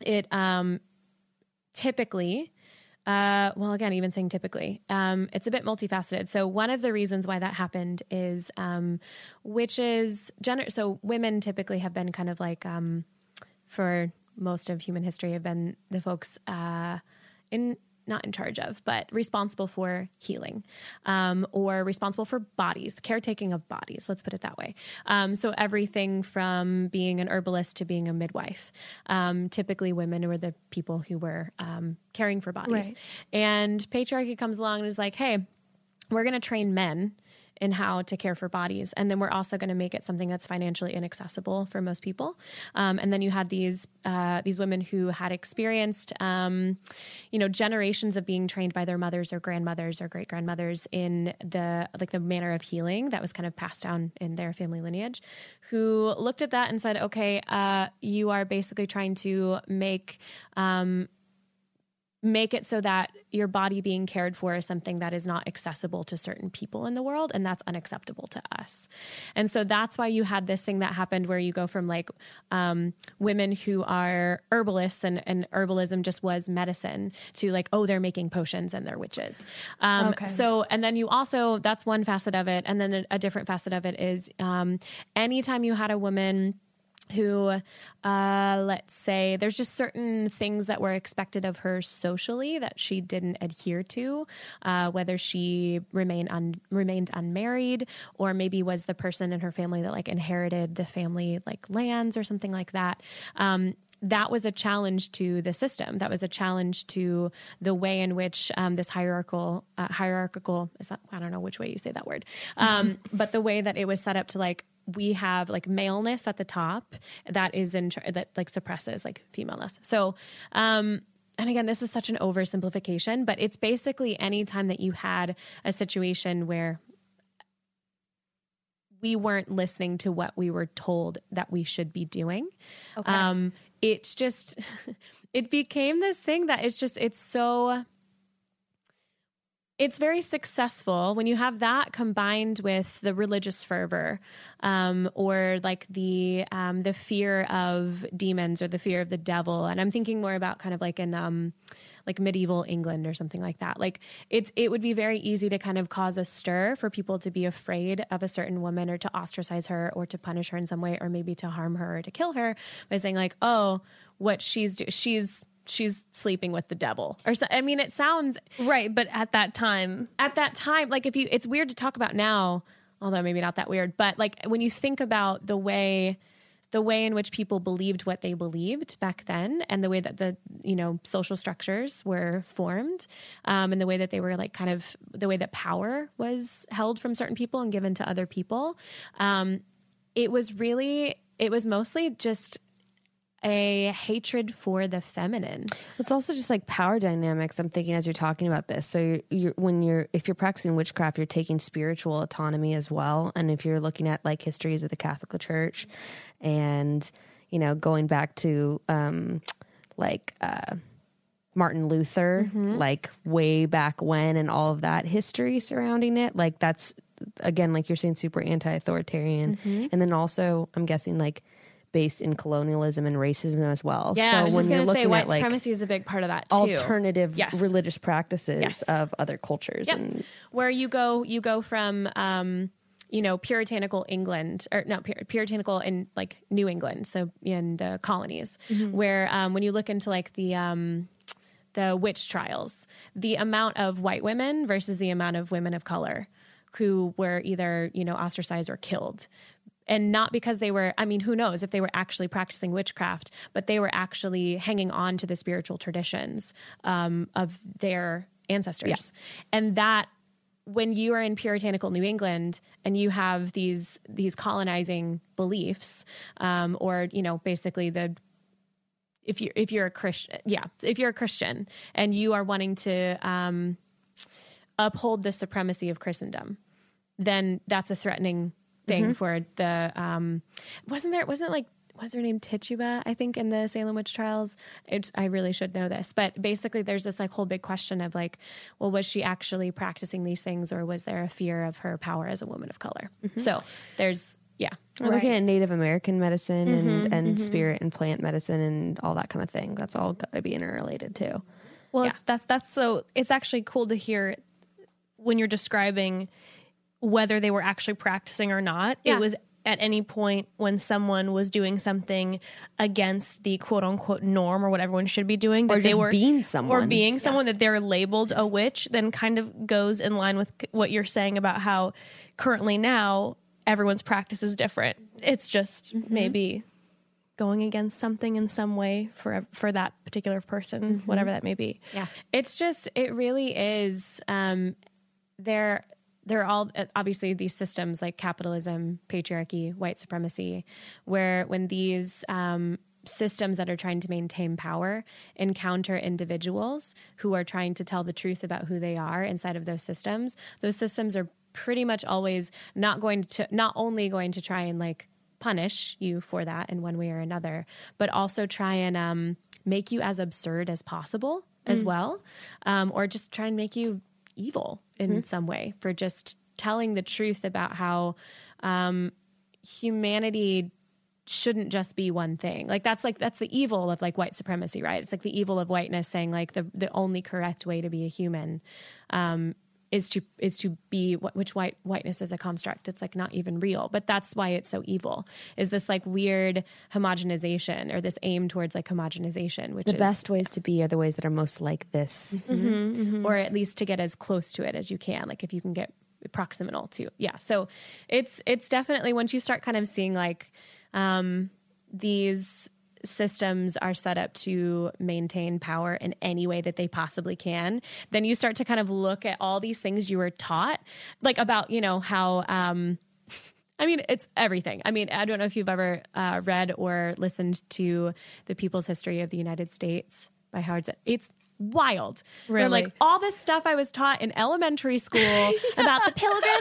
it typically... it's a bit multifaceted. So one of the reasons why that happened is witches, so women typically have been kind of for most of human history have been the folks not in charge of, but responsible for healing, or responsible for bodies, caretaking of bodies. Let's put it that way. So everything from being an herbalist to being a midwife. Typically women were the people who were caring for bodies. Right. And patriarchy comes along and is like, hey, we're going to train men in how to care for bodies. And then we're also going to make it something that's financially inaccessible for most people. And then you had these women who had experienced, generations of being trained by their mothers or grandmothers or great grandmothers in the manner of healing that was kind of passed down in their family lineage, who looked at that and said, okay, you are basically trying to make it so that your body being cared for is something that is not accessible to certain people in the world. And that's unacceptable to us. And so that's why you had this thing that happened where you go from women who are herbalists and herbalism just was medicine to they're making potions and they're witches. Okay. So, and then you also, that's one facet of it. And then a different facet of it is, anytime you had a woman who, let's say, there's just certain things that were expected of her socially that she didn't adhere to, whether she remained unmarried, or maybe was the person in her family that inherited the family lands or something like that. That was a challenge to the system. That was a challenge to the way in which this hierarchical is that, I don't know which way you say that word, but the way that it was set up to we have maleness at the top that is that suppresses femaleness. So, and again, this is such an oversimplification, but it's basically any time that you had a situation where we weren't listening to what we were told that we should be doing. Okay. It's just, it became this thing that it's very successful when you have that combined with the religious fervor, or the fear of demons or the fear of the devil. And I'm thinking more about kind of medieval England or something like that. It would be very easy to kind of cause a stir for people to be afraid of a certain woman or to ostracize her or to punish her in some way, or maybe to harm her or to kill her by saying oh, what she's doing, she's sleeping with the devil or so. I mean, it sounds right. But at that time, it's weird to talk about now, although maybe not that weird, but when you think about the way in which people believed what they believed back then and the way that the, social structures were formed, and the way that they were the way that power was held from certain people and given to other people. It was mostly just a hatred for the feminine. It's also just power dynamics. I'm thinking as you're talking about this. So if you're practicing witchcraft, you're taking spiritual autonomy as well. And if you're looking at histories of the Catholic Church and, going back to, Martin Luther, mm-hmm. Way back when, and all of that history surrounding it, that's again, you're saying, super anti-authoritarian. Mm-hmm. And then also I'm guessing based in colonialism and racism as well. Yeah, so I was just going to say, white supremacy is a big part of that too. Alternative religious practices of other cultures. Yep. And where you go from, puritanical England, or not puritanical in New England, so in the colonies, mm-hmm. where when you look into the witch trials, the amount of white women versus the amount of women of color who were either, ostracized or killed. And not because they were, who knows if they were actually practicing witchcraft, but they were actually hanging on to the spiritual traditions of their ancestors. Yeah. And that when you are in puritanical New England and you have these colonizing beliefs, basically if you're a Christian and you are wanting to uphold the supremacy of Christendom, then that's a threatening thing mm-hmm. for the, was her name Tituba, I think, in the Salem witch trials? I really should know this, but basically there's this whole big question of well, was she actually practicing these things, or was there a fear of her power as a woman of color? Mm-hmm. So there's, we're right. looking at Native American medicine mm-hmm, and mm-hmm. spirit and plant medicine and all that kind of thing. That's all got to be interrelated too. Well, so it's actually cool to hear when you're describing whether they were actually practicing or not. Yeah. It was at any point when someone was doing something against the quote unquote norm or what everyone should be doing, that they were being someone, that they're labeled a witch, then kind of goes in line with what you're saying about how currently now everyone's practice is different. It's just maybe going against something in some way for that particular person, whatever that may be. Yeah. It's just, it really is, they're all obviously these systems like capitalism, patriarchy, white supremacy, where when these systems that are trying to maintain power encounter individuals who are trying to tell the truth about who they are inside of those systems are pretty much always not only going to try and like punish you for that in one way or another, but also try and make you as absurd as possible as well, or just try and make you evil in some way for just telling the truth about how humanity shouldn't just be one thing. Like that's the evil of like white supremacy, right? It's like the evil of whiteness saying like the only correct way to be a human is to be which whiteness is a construct. It's like not even real, but that's why it's so evil, is this like weird homogenization or this aim towards like homogenization, which the best ways to be are the ways that are most like this, or at least to get as close to it as you can. Like if you can get proximal to, So it's definitely, once you start kind of seeing like, these systems are set up to maintain power in any way that they possibly can, then you start to kind of look at all these things you were taught, like about, you know, how, I mean, it's everything. I mean, I don't know if you've ever read or listened to the People's History of the United States by Howard Zett. It's wild. Really? They're like all this stuff I was taught in elementary school about the pilgrims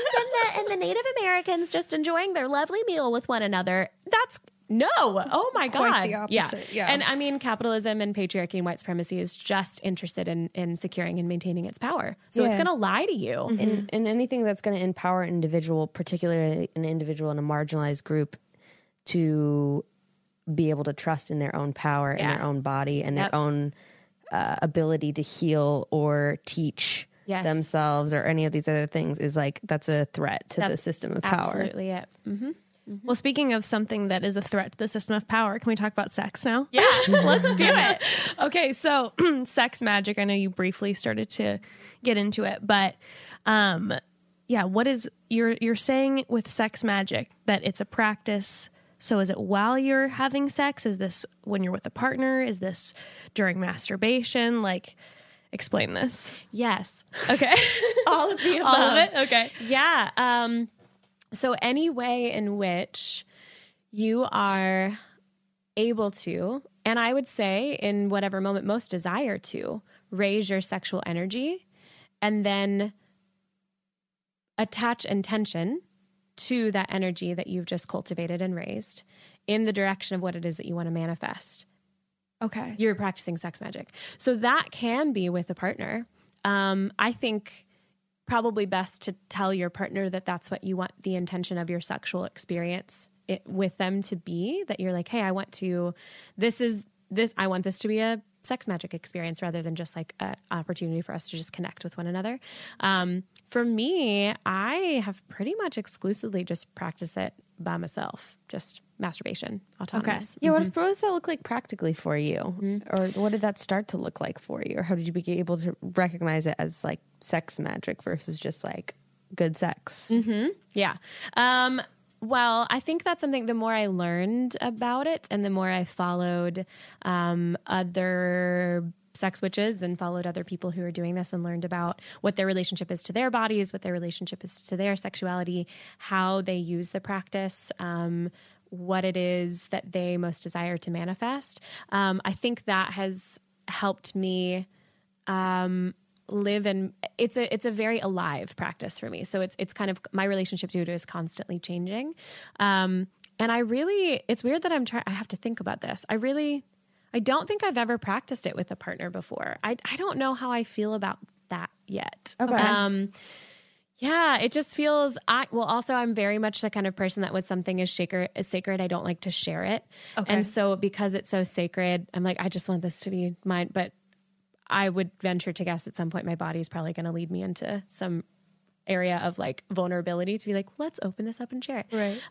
and the Native Americans just enjoying their lovely meal with one another. That's No. Oh my God. Quite the opposite. Yeah. And I mean, capitalism and patriarchy and white supremacy is just interested in securing and maintaining its power. So it's going to lie to you. And anything that's going to empower an individual, particularly an individual in a marginalized group, to be able to trust in their own power and their own body and their own ability to heal or teach themselves or any of these other things is like, that's a threat to the system of power. Absolutely it. Well, speaking of something that is a threat to the system of power, can we talk about sex now? Yeah, let's do it. Okay, so sex magic. I know you briefly started to get into it, but what is you're saying with sex magic that it's a practice? So is it while you're having sex? Is this when you're with a partner? Is this during masturbation? Like, explain this. Yes. Okay. All of the above. All of it. Okay. Yeah. So any way in which you are able to, and I would say in whatever moment most desire to, raise your sexual energy and then attach intention to that energy that you've just cultivated and raised in the direction of what it is that you want to manifest. Okay. You're practicing sex magic. So that can be with a partner. I think probably best to tell your partner that that's what you want the intention of your sexual experience with them to be, that you're like, hey, I want to, I want this to be a sex magic experience rather than just like an opportunity for us to just connect with one another. For me, I have pretty much exclusively just practiced it by myself, just masturbation, autonomous. Okay. Yeah, what does that look like practically for you? Or what did that start to look like for you? Or how did you be able to recognize it as like sex magic versus just like good sex? Yeah. Well, I think that's something, the more I learned about it and the more I followed other sex witches and followed other people who are doing this and learned about what their relationship is to their bodies, what their relationship is to their sexuality, how they use the practice, what it is that they most desire to manifest. I think that has helped me live in, it's a very alive practice for me. So it's kind of, my relationship to it is constantly changing. And I really, it's weird that I have to think about this. I don't think I've ever practiced it with a partner before. I don't know how I feel about that yet. Okay. Yeah, it just feels, also I'm very much the kind of person that when something is sacred, I don't like to share it. Okay. And so because it's so sacred, I'm like, I just want this to be mine. But I would venture to guess at some point my body is probably going to lead me into some area of like vulnerability to be like, let's open this up and share it. Right.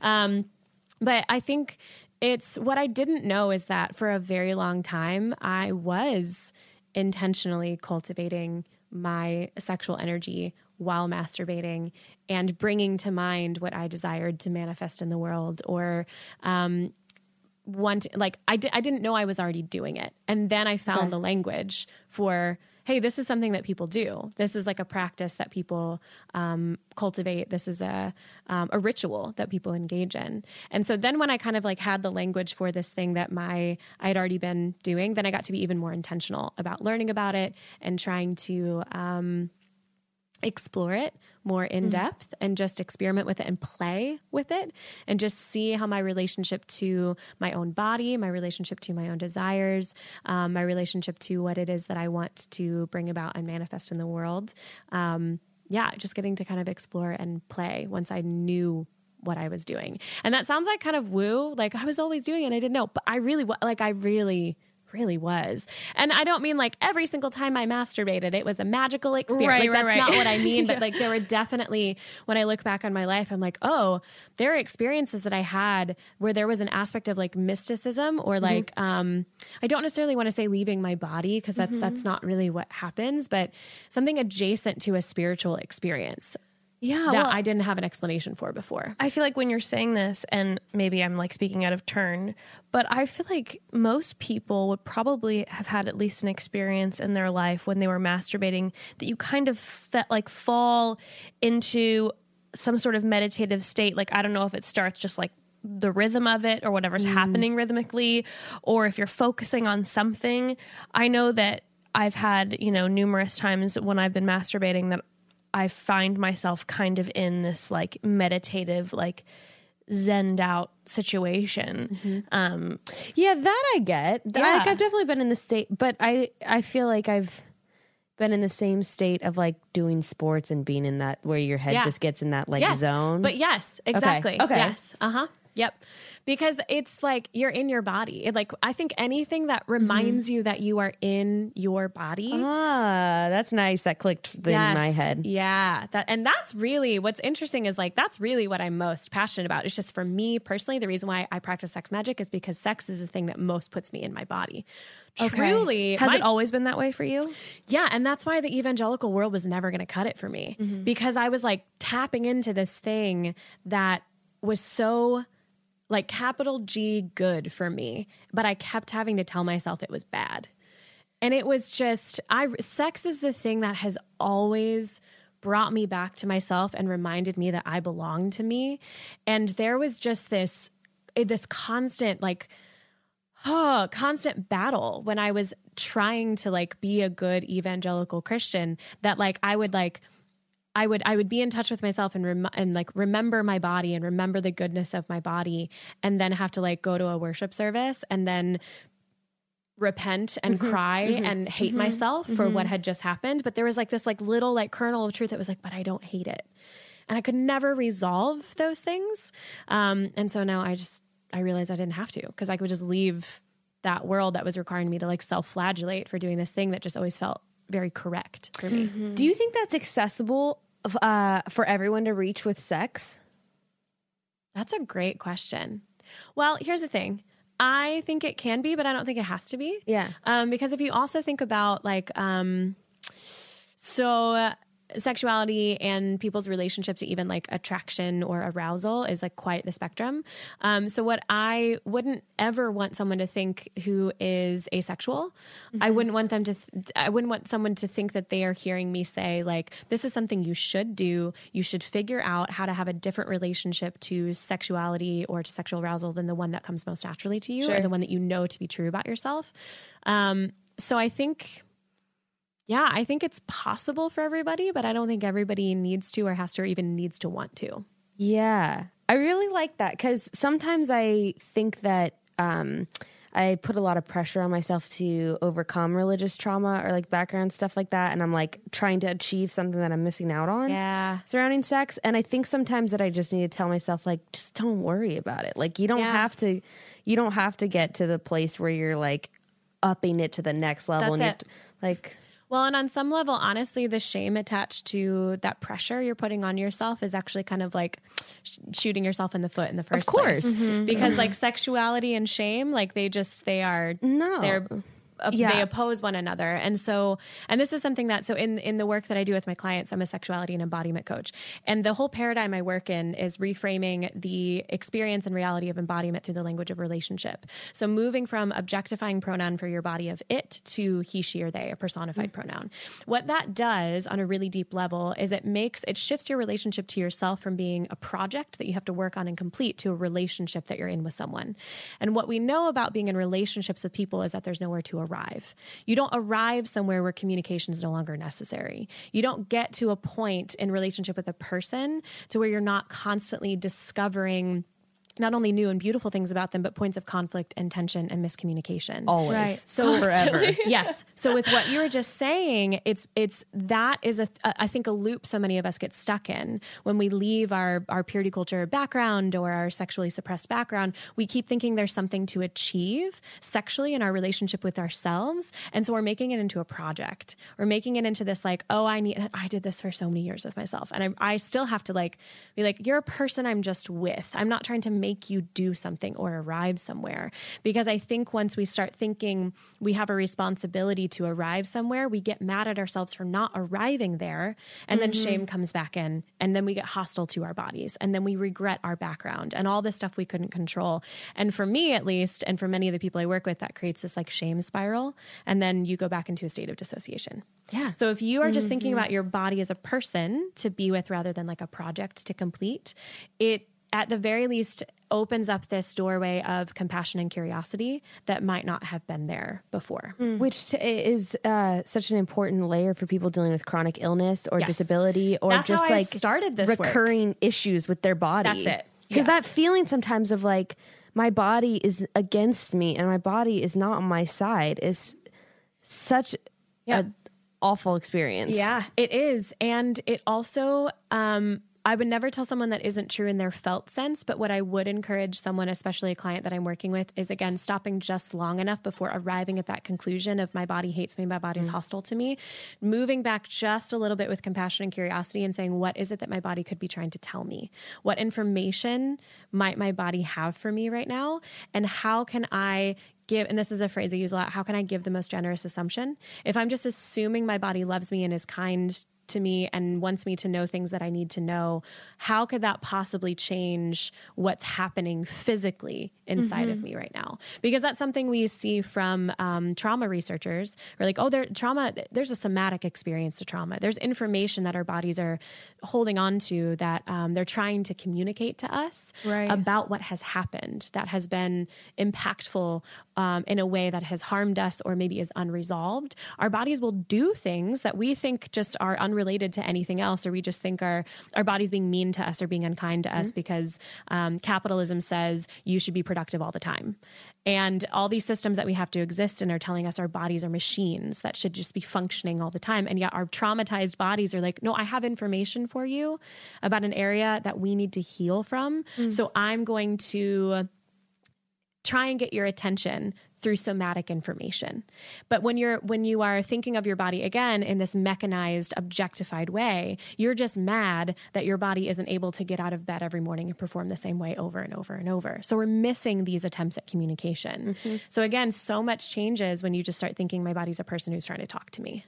But I think it's what I didn't know is that for a very long time, I was intentionally cultivating my sexual energy while masturbating and bringing to mind what I desired to manifest in the world, or I didn't know I was already doing it. And then I found the language for, hey, this is something that people do. This is like a practice that people cultivate. This is a ritual that people engage in. And so then when I kind of like had the language for this thing that I had already been doing, then I got to be even more intentional about learning about it and trying to explore it more in depth and just experiment with it and play with it and just see how my relationship to my own body, my relationship to my own desires, my relationship to what it is that I want to bring about and manifest in the world. Just getting to kind of explore and play once I knew what I was doing. And that sounds like kind of woo, like I was always doing it and I didn't know, but I really was. And I don't mean like every single time I masturbated, it was a magical experience. Not what I mean, but yeah. Like there were definitely, when I look back on my life, I'm like, oh, there are experiences that I had where there was an aspect of like mysticism or like, I don't necessarily want to say leaving my body, cause that's not really what happens, but something adjacent to a spiritual experience. Yeah, that I didn't have an explanation for before. I feel like when you're saying this, and maybe I'm like speaking out of turn, but I feel like most people would probably have had at least an experience in their life when they were masturbating that you kind of felt like fall into some sort of meditative state. Like, I don't know if it starts just like the rhythm of it or whatever's happening rhythmically, or if you're focusing on something. I know that I've had, numerous times when I've been masturbating that I find myself kind of in this like meditative, like zen'd out situation. That I get. Like I've definitely been in the state, but I feel like I've been in the same state of like doing sports and being in that where your head just gets in that like zone. But yes, exactly. Okay. Yes. Yep. Because it's like, you're in your body. I think anything that reminds you that you are in your body. Ah, that's nice. That clicked in my head. Yeah. And that's really, what's interesting is like, that's really what I'm most passionate about. It's just for me personally, the reason why I practice sex magic is because sex is the thing that most puts me in my body. Okay. Truly. Has it always been that way for you? Yeah. And that's why the evangelical world was never going to cut it for me, because I was like tapping into this thing that was so like capital G good for me, but I kept having to tell myself it was bad. And it was just, sex is the thing that has always brought me back to myself and reminded me that I belong to me. And there was just this constant like, constant battle when I was trying to like be a good evangelical Christian that like, I would be in touch with myself and remember my body and remember the goodness of my body, and then have to like go to a worship service and then repent and cry and hate myself for what had just happened. But there was like this like little like kernel of truth that was like, but I don't hate it. And I could never resolve those things. And so now I realized I didn't have to, because I could just leave that world that was requiring me to like self-flagellate for doing this thing that just always felt very correct for me. Do you think that's accessible for everyone to reach with sex? That's a great question. Well, here's the thing. I think it can be, but I don't think it has to be. Yeah. Because if you also think about like, sexuality and people's relationship to even like attraction or arousal is like quite the spectrum. So what I wouldn't ever want someone to think who is asexual, I wouldn't want someone to think that they are hearing me say like, this is something you should do. You should figure out how to have a different relationship to sexuality or to sexual arousal than the one that comes most naturally to you or the one that you know to be true about yourself. So I think... yeah, I think it's possible for everybody, but I don't think everybody needs to or has to or even needs to want to. Yeah, I really like that, because sometimes I think that I put a lot of pressure on myself to overcome religious trauma or like background stuff like that. And I'm like trying to achieve something that I'm missing out on surrounding sex. And I think sometimes that I just need to tell myself like, just don't worry about it. Like you don't have to, get to the place where you're like upping it to the next level. That's it. Well, and on some level, honestly, the shame attached to that pressure you're putting on yourself is actually kind of like shooting yourself in the foot in the first place. Of course. Mm-hmm. Because like sexuality and shame, like they oppose one another. And so, and this is something that, so in the work that I do with my clients, I'm a sexuality and embodiment coach. And the whole paradigm I work in is reframing the experience and reality of embodiment through the language of relationship. So moving from objectifying pronoun for your body of it to he, she, or they, a personified pronoun. What that does on a really deep level is it shifts your relationship to yourself from being a project that you have to work on and complete to a relationship that you're in with someone. And what we know about being in relationships with people is that there's nowhere to arrive. You don't arrive somewhere where communication is no longer necessary. You don't get to a point in relationship with a person to where you're not constantly discovering not only new and beautiful things about them, but points of conflict and tension and miscommunication. Always. Right. So forever. Yes. So with what you were just saying, I think a loop so many of us get stuck in when we leave our purity culture background or our sexually suppressed background. We keep thinking there's something to achieve sexually in our relationship with ourselves. And so we're making it into a project. We're making it into this like, I did this for so many years with myself. And I still have to like, be like, you're a person I'm just with. I'm not trying to make you do something or arrive somewhere. Because I think once we start thinking we have a responsibility to arrive somewhere, we get mad at ourselves for not arriving there. And then shame comes back in. And then we get hostile to our bodies. And then we regret our background and all this stuff we couldn't control. And for me, at least, and for many of the people I work with, that creates this like shame spiral. And then you go back into a state of dissociation. Yeah. So if you are just thinking about your body as a person to be with rather than like a project to complete, it at the very least opens up this doorway of compassion and curiosity that might not have been there before. Which is such an important layer for people dealing with chronic illness or disability or that's just like started this recurring issues with their body. That's it. Because that feeling sometimes of like, my body is against me and my body is not on my side is such an awful experience. Yeah, it is. And it also... I would never tell someone that isn't true in their felt sense, but what I would encourage someone, especially a client that I'm working with, is again, stopping just long enough before arriving at that conclusion of my body hates me, my body's hostile to me, moving back just a little bit with compassion and curiosity and saying, what is it that my body could be trying to tell me? What information might my body have for me right now? And how can I give, and this is a phrase I use a lot, how can I give the most generous assumption? If I'm just assuming my body loves me and is kind to me and wants me to know things that I need to know, how could that possibly change what's happening physically inside of me right now? Because that's something we see from trauma researchers. We're like, there's a somatic experience to trauma. There's information that our bodies are holding on to that they're trying to communicate to us about what has happened that has been impactful in a way that has harmed us or maybe is unresolved. Our bodies will do things that we think just are unrelated to anything else, or we just think our body's being mean to us or being unkind to us because capitalism says you should be productive all the time. And all these systems that we have to exist in are telling us our bodies are machines that should just be functioning all the time. And yet our traumatized bodies are like, no, I have information for you about an area that we need to heal from. So I'm going to try and get your attention through somatic information. But when you are thinking of your body again in this mechanized, objectified way, you're just mad that your body isn't able to get out of bed every morning and perform the same way over and over and over. So we're missing these attempts at communication. So again, so much changes when you just start thinking my body's a person who's trying to talk to me.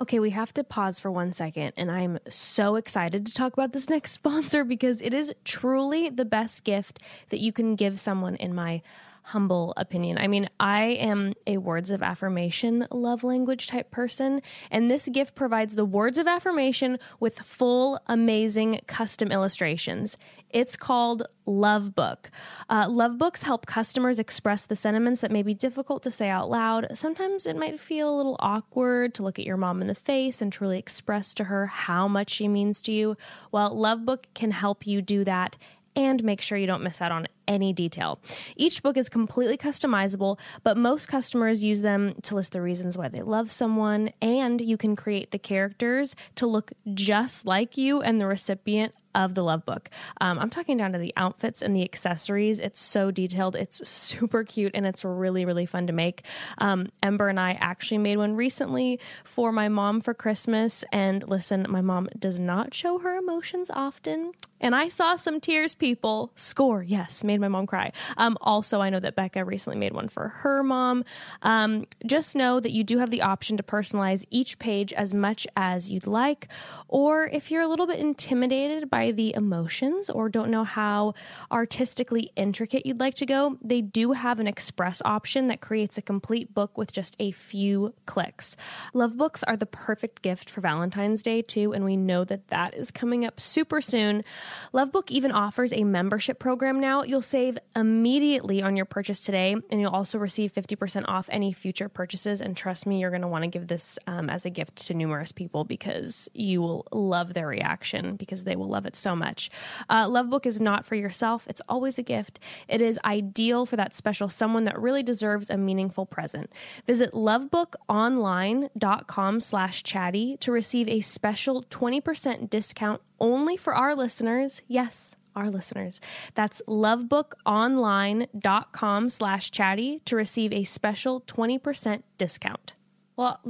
Okay, we have to pause for 1 second, and I'm so excited to talk about this next sponsor because it is truly the best gift that you can give someone, in my humble opinion. I mean, I am a words of affirmation, love language type person, and this gift provides the words of affirmation with full, amazing custom illustrations. It's called Love Book. Love Books help customers express the sentiments that may be difficult to say out loud. Sometimes it might feel a little awkward to look at your mom in the face and truly express to her how much she means to you. Well, Love Book can help you do that and make sure you don't miss out on any detail. Each book is completely customizable, but most customers use them to list the reasons why they love someone, and you can create the characters to look just like you and the recipient of the Love Book. I'm talking down to the outfits and the accessories. It's so detailed. It's super cute, and it's really, really fun to make. Ember and I actually made one recently for my mom for Christmas. And listen, my mom does not show her emotions often. And I saw some tears, people. Score, yes, made my mom cry. Also, I know that Becca recently made one for her mom. Just know that you do have the option to personalize each page as much as you'd like. Or if you're a little bit intimidated by the emotions or don't know how artistically intricate you'd like to go, they do have an express option that creates a complete book with just a few clicks. Love books are the perfect gift for Valentine's Day, too, and we know that that is coming up super soon. Love Book even offers a membership program now. You'll save immediately on your purchase today, and you'll also receive 50% off any future purchases. And trust me, you're going to want to give this as a gift to numerous people because you will love their reaction because they will love it so much. Love Book is not for yourself. It's always a gift. It is ideal for that special someone that really deserves a meaningful present. Visit lovebookonline.com/chatty to receive a special 20% discount only for our listeners. Yes, our listeners. That's lovebookonline.com/chatty to receive a special 20% discount. Well,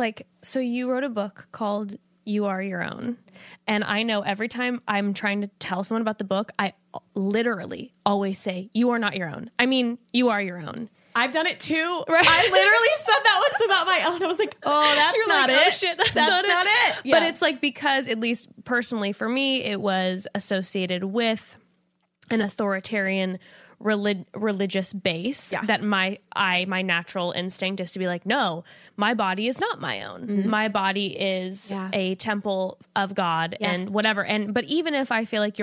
so you wrote a book called You Are Your Own. And I know every time I'm trying to tell someone about the book, I literally always say, you are not your own. I mean, you are your own. I've done it too. Right. I literally said that once about my own. I was like, oh, that's not it. Yeah. But it's because at least personally for me, it was associated with an authoritarian religious base that my natural instinct is to be no, my body is not my own. Mm-hmm. My body is a temple of God and whatever. But even if I feel like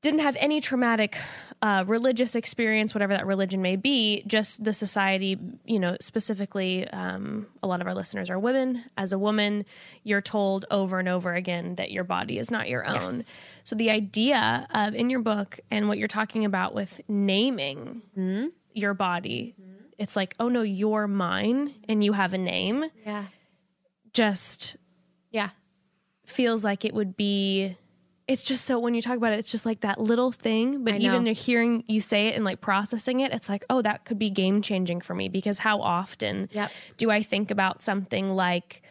didn't have any traumatic religious experience, whatever that religion may be, just the society, specifically, a lot of our listeners are women. As a woman, you're told over and over again that your body is not your own. Yes. So the idea of in your book and what you're talking about with naming your body, it's oh no, you're mine and you have a name. Yeah. Feels like it would be... It's just so when you talk about it, it's just that little thing. But even hearing you say it and processing it, it's oh, that could be game changing for me because how often do I think about something like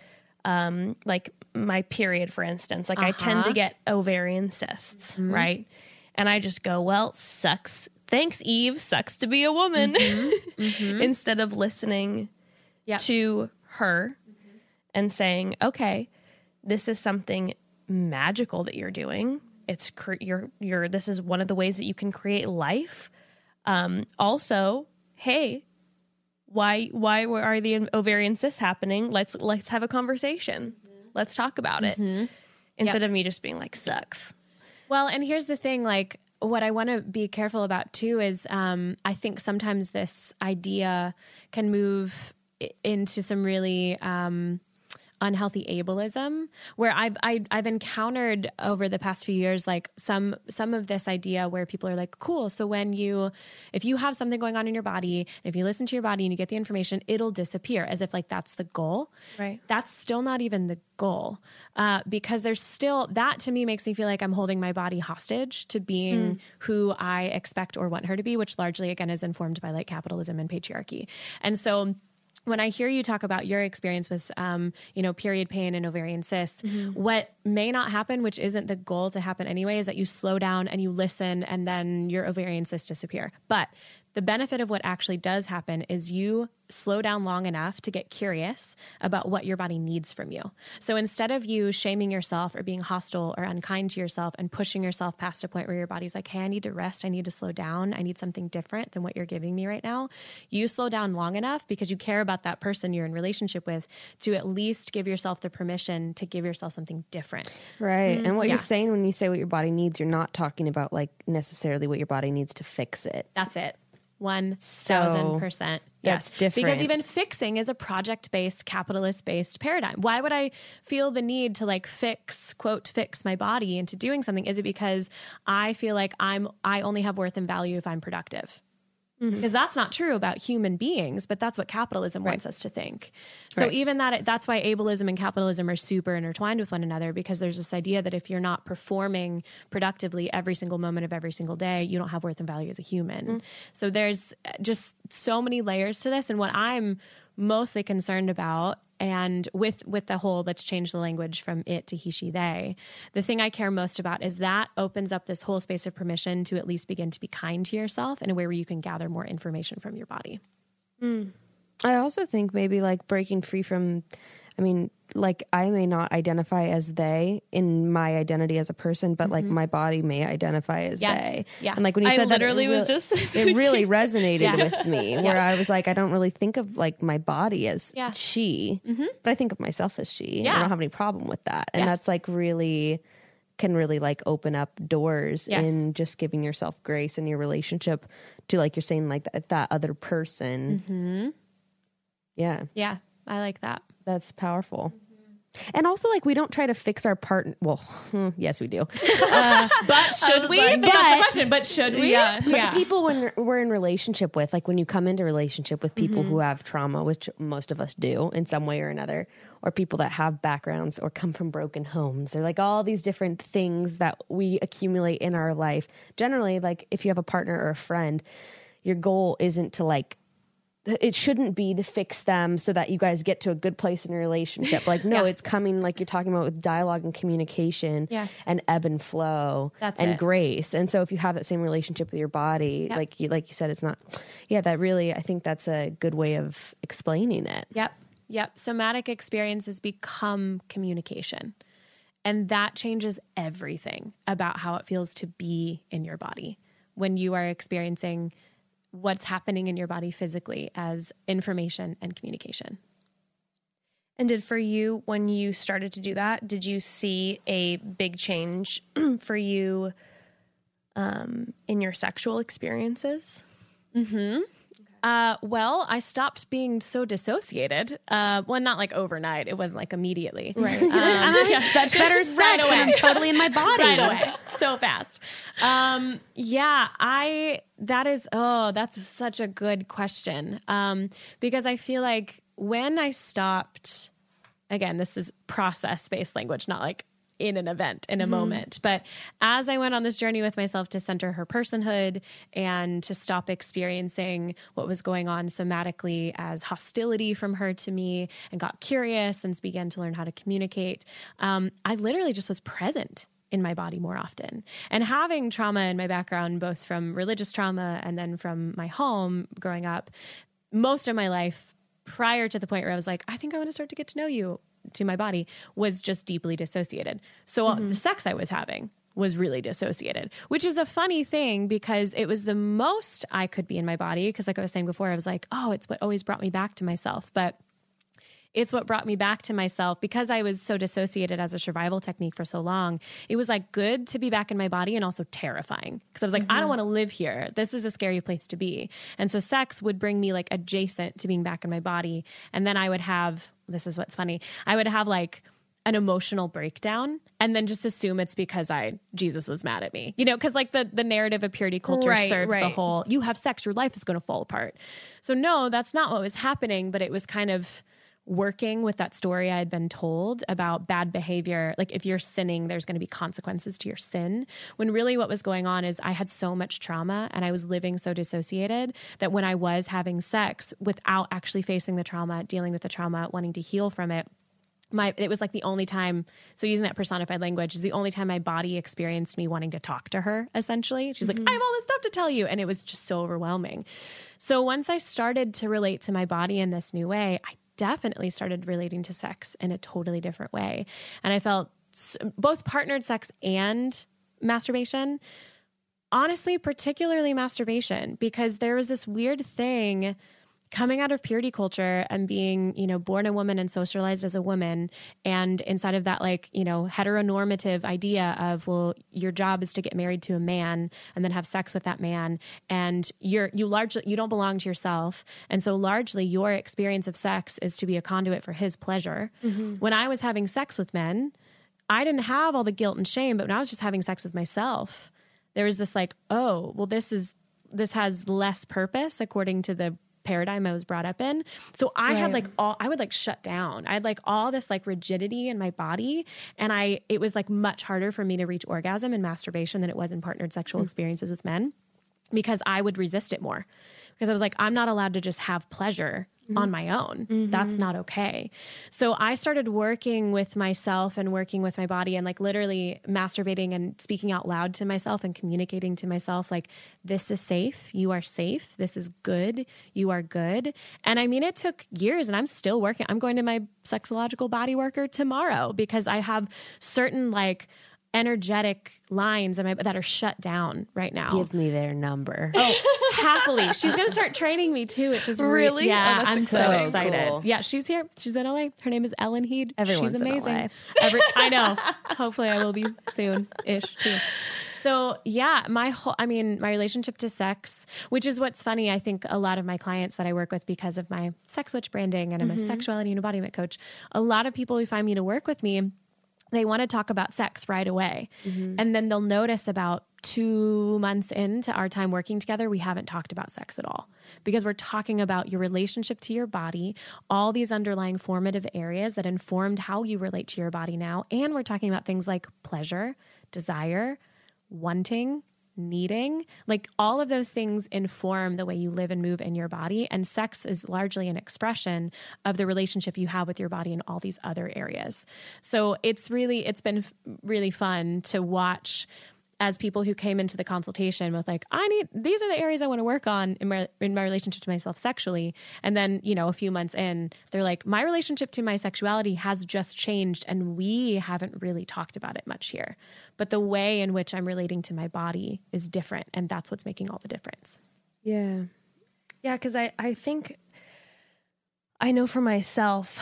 my period, for instance, I tend to get ovarian cysts. Mm-hmm. Right. And I just go, well, sucks. Thanks, Eve. Sucks to be a woman. Mm-hmm. Mm-hmm. Instead of listening to her and saying, okay, this is something magical that you're doing. It's this is one of the ways that you can create life. Also, hey, why are the ovarian cysts happening? Let's have a conversation. Mm-hmm. Let's talk about it instead of me just being sucks. Well, and here's the thing, what I want to be careful about too is, I think sometimes this idea can move into some really, unhealthy ableism, where I've encountered over the past few years, some of this idea where people are cool. So if you have something going on in your body, if you listen to your body and you get the information, it'll disappear as if that's the goal, right? That's still not even the goal. Because there's still that to me makes me feel I'm holding my body hostage to being who I expect or want her to be, which largely again is informed by capitalism and patriarchy. And so when I hear you talk about your experience with, period pain and ovarian cysts, what may not happen, which isn't the goal to happen anyway, is that you slow down and you listen and then your ovarian cysts disappear. But the benefit of what actually does happen is you slow down long enough to get curious about what your body needs from you. So instead of you shaming yourself or being hostile or unkind to yourself and pushing yourself past a point where your body's hey, I need to rest. I need to slow down. I need something different than what you're giving me right now. You slow down long enough because you care about that person you're in relationship with to at least give yourself the permission to give yourself something different. Right. Mm-hmm. And what you're saying when you say what your body needs, you're not talking about necessarily what your body needs to fix it. That's it. 1,000%. Yes. That's different. Because even fixing is a project-based, capitalist-based paradigm. Why would I feel the need to fix my body into doing something? Is it because I feel I only have worth and value if I'm productive? because that's not true about human beings, but that's what capitalism wants us to think. So even that's why ableism and capitalism are super intertwined with one another, because there's this idea that if you're not performing productively every single moment of every single day, you don't have worth and value as a human. So there's just so many layers to this. And what I'm mostly concerned about, and with the whole let's change the language from it to he, she, they, the thing I care most about is that opens up this whole space of permission to at least begin to be kind to yourself in a way where you can gather more information from your body. I also think maybe like breaking free from, I mean, like I may not identify as they in my identity as a person, but like my body may identify as they. Yeah. And like when you said that, it really resonated with me where I was like, I don't really think of like my body as she, but I think of myself as she. I don't have any problem with that. And that's like really can really like open up doors in just giving yourself grace in your relationship to, like you're saying, like that other person. Yeah. Yeah. I like that. That's powerful. And also, like, we don't try to fix our partner. Well, yes, we do. But should we? Like, that's the question. But should we? Yeah. But people when we're in relationship with, like when you come into relationship with people who have trauma, which most of us do in some way or another, or people that have backgrounds or come from broken homes, or like all these different things that we accumulate in our life. Generally, like if you have a partner or a friend, your goal isn't to like, it shouldn't be to fix them so that you guys get to a good place in your relationship. Like, no, it's coming, like you're talking about, with dialogue and communication and ebb and flow grace. And so if you have that same relationship with your body, like you said, it's not, that really, I think that's a good way of explaining it. Yep. Somatic experiences become communication, and that changes everything about how it feels to be in your body when you are experiencing what's happening in your body physically as information and communication. And did for you, when you started to do that, did you see a big change for you in your sexual experiences? Well, I stopped being so dissociated. Well, not like overnight. It wasn't like immediately. Right. That's better sex. Right away. I'm totally in my body. Right away. So fast. That's such a good question. Because I feel like when I stopped, again, this is process-based language, not like in an event, in a moment. But as I went on this journey with myself to center her personhood and to stop experiencing what was going on somatically as hostility from her to me, and got curious and began to learn how to communicate, I literally just was present in my body more often. And having trauma in my background, both from religious trauma and then from my home growing up, most of my life prior to the point where I was like, I think I want to start to get to know you, to my body, was just deeply dissociated. So the sex I was having was really dissociated, which is a funny thing because it was the most I could be in my body. Because like I was saying before, I was like, oh, it's what always brought me back to myself. But it's what brought me back to myself because I was so dissociated as a survival technique for so long. It was like good to be back in my body and also terrifying, because I was like, I don't want to live here. This is a scary place to be. And so sex would bring me like adjacent to being back in my body. And then I would have, this is what's funny, I would have like an emotional breakdown and then just assume it's because Jesus was mad at me, you know, because like the narrative of purity culture serves the whole, you have sex, your life is going to fall apart. So no, that's not what was happening, but it was kind of working with that story I had been told about bad behavior. Like if you're sinning, there's going to be consequences to your sin. When really what was going on is I had so much trauma and I was living so dissociated that when I was having sex without actually facing the trauma, dealing with the trauma, wanting to heal from it, it was like the only time, so using that personified language, is the only time my body experienced me wanting to talk to her, essentially. She's like, I have all this stuff to tell you. And it was just so overwhelming. So once I started to relate to my body in this new way, I definitely started relating to sex in a totally different way. And I felt both partnered sex and masturbation, honestly, particularly masturbation, because there was this weird thing coming out of purity culture and being, you know, born a woman and socialized as a woman. And inside of that, like, you know, heteronormative idea of, well, your job is to get married to a man and then have sex with that man. And you don't belong to yourself. And so largely your experience of sex is to be a conduit for his pleasure. When I was having sex with men, I didn't have all the guilt and shame, but when I was just having sex with myself, there was this like, oh, well, this is this has less purpose according to the paradigm I was brought up in. So I had like I would like shut down. I had like all this like rigidity in my body. And it was like much harder for me to reach orgasm and masturbation than it was in partnered sexual experiences with men, because I would resist it more, because I was like, I'm not allowed to just have pleasure on my own. Mm-hmm. That's not okay. So I started working with myself and working with my body and like literally masturbating and speaking out loud to myself and communicating to myself, like, this is safe. You are safe. This is good. You are good. And I mean, it took years, and I'm still working. I'm going to my sexological body worker tomorrow because I have certain like energetic lines that are shut down right now. Give me their number. Oh, happily. She's going to start training me too, which is really, yeah, oh, I'm exciting. So excited. Cool. Yeah. She's here. She's in LA. Her name is Ellen Heed. She's amazing. I know. Hopefully I will be soon-ish too. So yeah, my relationship to sex, which is what's funny. I think a lot of my clients that I work with, because of my sex witch branding and I'm a sexuality and embodiment coach, a lot of people who find me to work with me, they want to talk about sex right away. Mm-hmm. And then they'll notice about 2 months into our time working together, we haven't talked about sex at all, because we're talking about your relationship to your body, all these underlying formative areas that informed how you relate to your body now. And we're talking about things like pleasure, desire, wanting, needing, like all of those things inform the way you live and move in your body. And sex is largely an expression of the relationship you have with your body in all these other areas. So it's been really fun to watch as people who came into the consultation with like, these are the areas I want to work on in my relationship to myself sexually. And then, you know, a few months in, they're like, my relationship to my sexuality has just changed and we haven't really talked about it much here. But the way in which I'm relating to my body is different. And that's what's making all the difference. Yeah. Yeah. 'Cause I think I know for myself,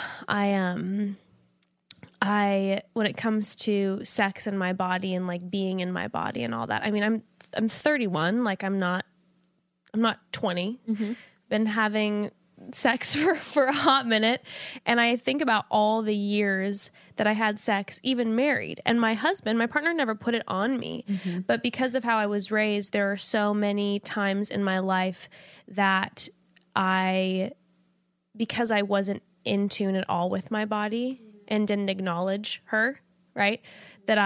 when it comes to sex and my body and like being in my body and all that, I mean, I'm 31, like I'm not 20, been having sex for a hot minute. And I think about all the years that I had sex, even married, and my partner never put it on me, but because of how I was raised, there are so many times in my life that because I wasn't in tune at all with my body and didn't acknowledge her, right? That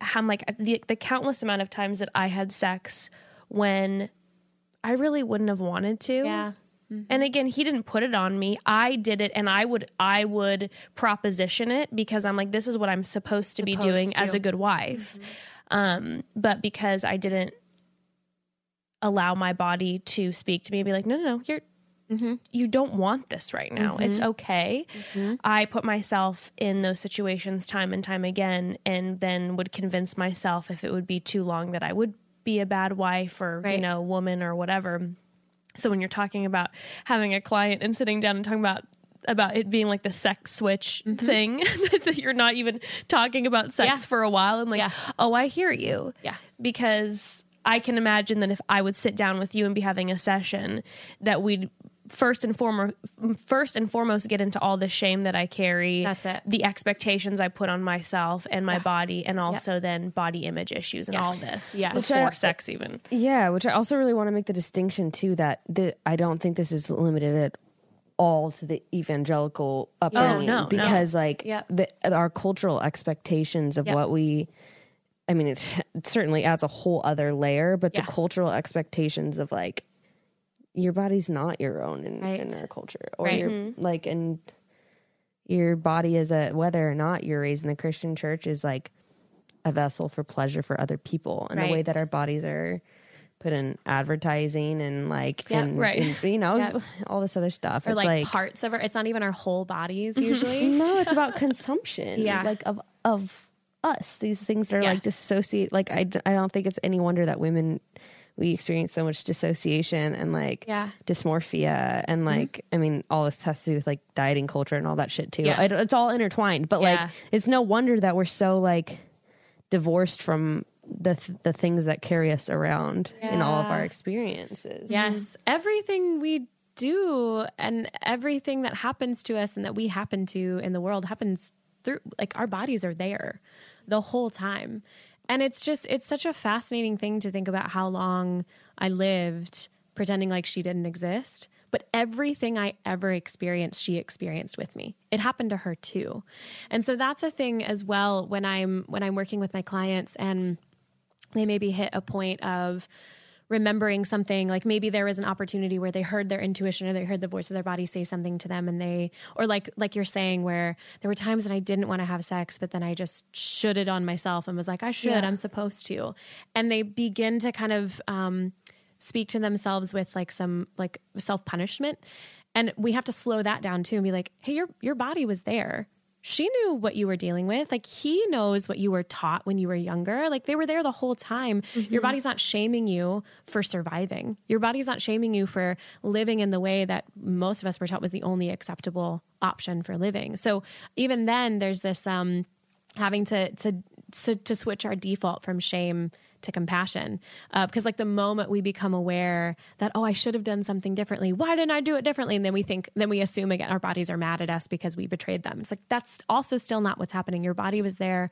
I'm like the countless amount of times that I had sex when I really wouldn't have wanted to. Yeah. Mm-hmm. And again, he didn't put it on me. I did it, and I would proposition it because I'm like, this is what I'm supposed to be doing as a good wife. Mm-hmm. But because I didn't allow my body to speak to me and be like, no, you don't want this right now. It's okay. I put myself in those situations time and time again, and then would convince myself if it would be too long that I would be a bad wife or, woman or whatever. So when you're talking about having a client and sitting down and talking about it being like the sex switch thing, that you're not even talking about sex for a while. I'm like, oh, I hear you. Yeah. Because I can imagine that if I would sit down with you and be having a session, that we'd first and foremost get into all the shame that I carry. That's it. The expectations I put on myself and my body, and also then body image issues and all this before sex even. Yeah, which I also really want to make the distinction too, that I don't think this is limited at all to the evangelical upbringing. Oh, no, because our cultural expectations of what we... I mean, it certainly adds a whole other layer, but the cultural expectations of like, your body's not your own in our culture, or your like, and your body is whether or not you're raised in the Christian church is like a vessel for pleasure for other people, and the way that our bodies are put in advertising and like, all this other stuff. Or it's like parts of it's not even our whole bodies usually. No, it's about consumption. Yeah, like of us. These things that are like dissociate. Like I don't think it's any wonder that women. We experience so much dissociation and like dysmorphia and like, I mean, all this has to do with like dieting culture and all that shit too. Yes. It's all intertwined, but like, it's no wonder that we're so like divorced from the things that carry us around in all of our experiences. Yes. Everything we do and everything that happens to us and that we happen to in the world happens through, like, our bodies are there the whole time. And it's just, it's such a fascinating thing to think about how long I lived pretending like she didn't exist. But everything I ever experienced, she experienced with me. It happened to her too. And so that's a thing as well when I'm working with my clients and they maybe hit a point of remembering something, like maybe there was an opportunity where they heard their intuition or they heard the voice of their body say something to them, and they, or like you're saying, where there were times when I didn't want to have sex, but then I just should it on myself and was like, I should, yeah. I'm supposed to. And they begin to kind of speak to themselves with like some like self-punishment. And we have to slow that down too and be like, hey, your body was there. She knew what you were dealing with. Like, he knows what you were taught when you were younger. Like, they were there the whole time. Mm-hmm. Your body's not shaming you for surviving. Your body's not shaming you for living in the way that most of us were taught was the only acceptable option for living. So even then there's this, having to switch our default from shame to compassion. Because like the moment we become aware that, oh, I should have done something differently. Why didn't I do it differently? And then we assume again, our bodies are mad at us because we betrayed them. It's like, that's also still not what's happening. Your body was there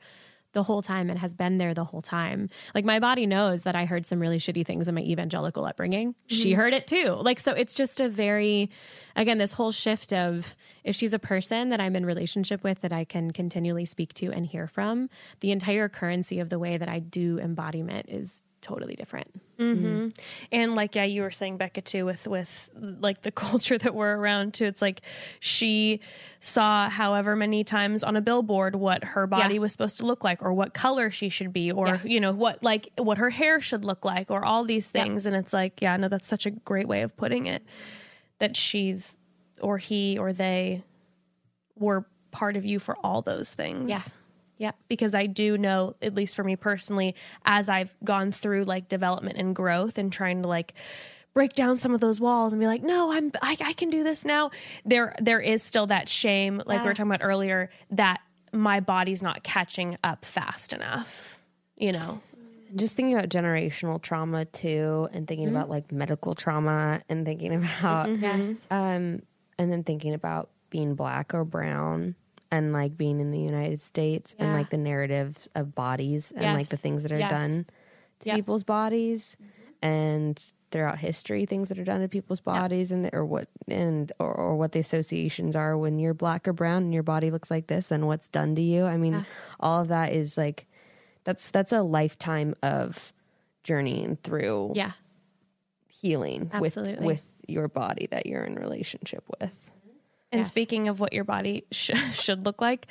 the whole time and has been there the whole time. Like, my body knows that I heard some really shitty things in my evangelical upbringing. Mm-hmm. She heard it too. Like, so it's just a very, again, this whole shift of, if she's a person that I'm in relationship with, that I can continually speak to and hear from, the entire currency of the way that I do embodiment is totally different. Mm-hmm. Mm-hmm. And like, yeah, you were saying, Becca, too, with like the culture that we're around too, it's like she saw however many times on a billboard what her body was supposed to look like, or what color she should be, or, you know, what her hair should look like, or all these things. And it's like, yeah, no, that's such a great way of putting it, that she's, or he, or they were part of you for all those things. Yeah. Yeah, because I do know, at least for me personally, as I've gone through like development and growth and trying to like break down some of those walls and be like, no, I can do this now. There is still that shame, like we were talking about earlier, that my body's not catching up fast enough, you know? Just thinking about generational trauma too, and thinking about like medical trauma, and thinking about, and then thinking about being black or brown, and like being in the United States and like the narratives of bodies and like the things that are done to people's bodies, and throughout history, things that are done to people's bodies and what the associations are when you're black or brown and your body looks like this, then what's done to you. I mean, all of that is like, that's a lifetime of journeying through healing with your body that you're in relationship with. And speaking of what your body should look like,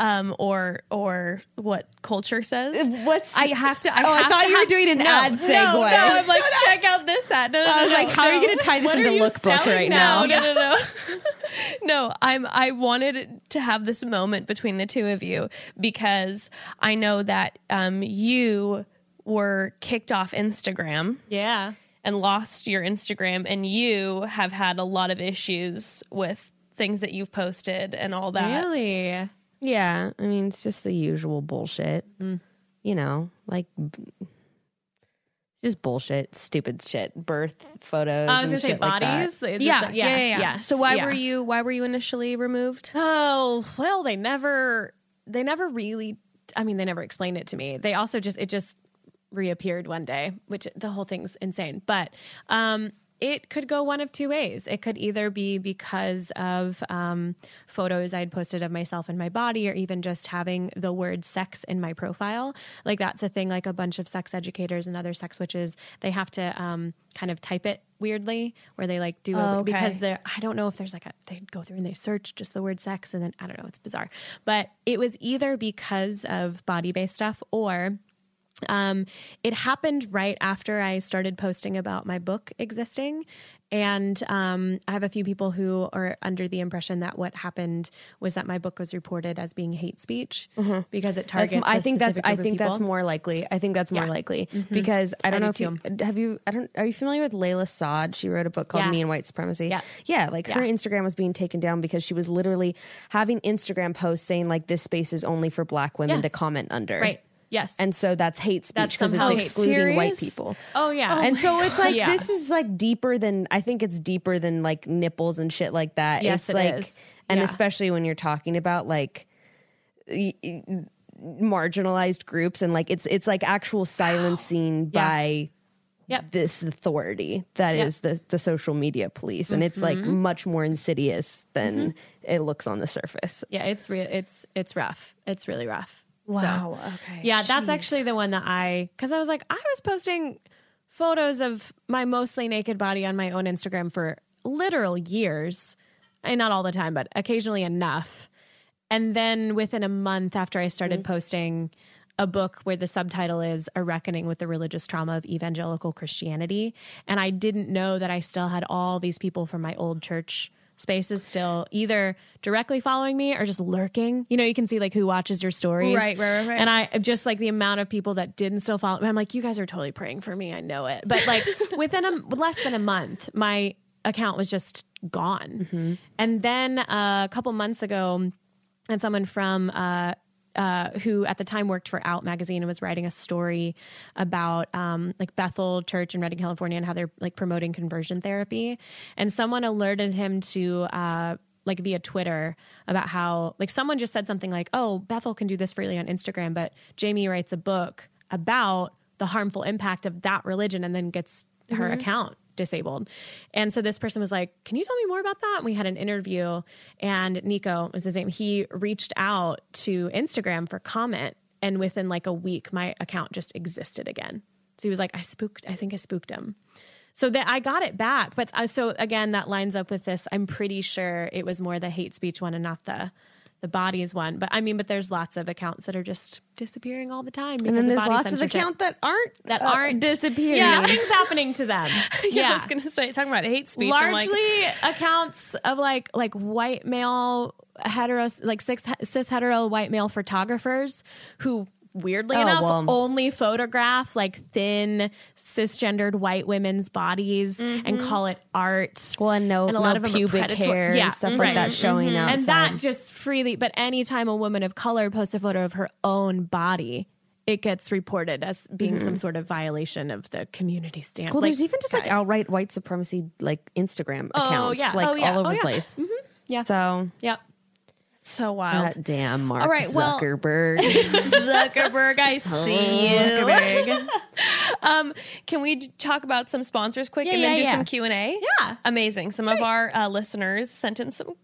or what culture says, I thought you were doing an ad segue. No, I'm like, check out this ad. How are you going to tie this into the lookbook right now? No, I wanted to have this moment between the two of you, because I know that you were kicked off Instagram. Yeah. And lost your Instagram, and you have had a lot of issues with things that you've posted and all that. Really? Yeah. I mean, it's just the usual bullshit. Mm. You know, like just bullshit, stupid shit, birth photos. I was gonna say bodies. Like that. Yeah. So why were you initially removed? Oh, well, they never really. I mean, they never explained it to me. They also just reappeared one day, which the whole thing's insane. But it could go one of two ways. It could either be because of photos I'd posted of myself and my body, or even just having the word sex in my profile. Like, that's a thing, like a bunch of sex educators and other sex witches, they have to kind of type it weirdly, where they like do because they're, I don't know if there's like a, they'd go through and they search just the word sex, and then I don't know, it's bizarre. But it was either because of body-based stuff, or it happened right after I started posting about my book existing. And I have a few people who are under the impression that what happened was that my book was reported as being hate speech because it targets. I think that's more likely because I don't know if you are you familiar with Layla Saad? She wrote a book called Me and White Supremacy. Her Instagram was being taken down because she was literally having Instagram posts saying like, this space is only for black women to comment under. Right. Yes. And so that's hate speech because it's excluding white people. Oh, yeah. And so it's like, this is like deeper than, I think it's deeper than like nipples and shit like that. Yes, it's like, it is. And especially when you're talking about like marginalized groups, and like it's like actual silencing by this authority that is the social media police, and it's like much more insidious than it looks on the surface. Yeah, it's rough. It's really rough. Wow. So, okay. Yeah, that's actually the one that because I was like, I was posting photos of my mostly naked body on my own Instagram for literal years, and not all the time, but occasionally enough. And then within a month after I started posting a book where the subtitle is A Reckoning with the Religious Trauma of Evangelical Christianity, and I didn't know that I still had all these people from my old church spaces still either directly following me or just lurking. You know, you can see like who watches your stories. Right. And I just like the amount of people that didn't still follow me. I'm like, you guys are totally praying for me. I know it. But like within less than a month, my account was just gone. Mm-hmm. And then a couple months ago, and someone from who at the time worked for Out Magazine and was writing a story about like Bethel Church in Redding, California, and how they're like promoting conversion therapy. And someone alerted him to like via Twitter about how like someone just said something like, "Oh, Bethel can do this freely on Instagram, but Jamie writes a book about the harmful impact of that religion," and then gets her account disabled. And so this person was like, "Can you tell me more about that?" And we had an interview, and Nico was his name. He reached out to Instagram for comment, and within like a week, my account just existed again. So he was like, I think I spooked him. So that I got it back. But so again, that lines up with this. I'm pretty sure it was more the hate speech one and not the bodies one. But I mean, but there's lots of accounts that are just disappearing all the time. And then there's lots of accounts that aren't disappearing. Yeah, things happening to them. Yeah, I was going to say, talking about hate speech. Largely accounts of like white male hetero, like cis hetero white male photographers who weirdly enough only photograph like thin cisgendered white women's bodies and call it art. Well, and a lot of pubic hair and stuff like that showing up. And that just freely, but anytime a woman of color posts a photo of her own body, it gets reported as being some sort of violation of the community standard. Well, like, there's even just like outright white supremacy like Instagram accounts all over the place. Mm-hmm. Yeah. So, yeah. So wild. That damn Mark Zuckerberg. Zuckerberg, I see you. Zuckerberg. Can we talk about some sponsors quick and then do some Q&A? Yeah. Amazing. Some of our listeners sent in some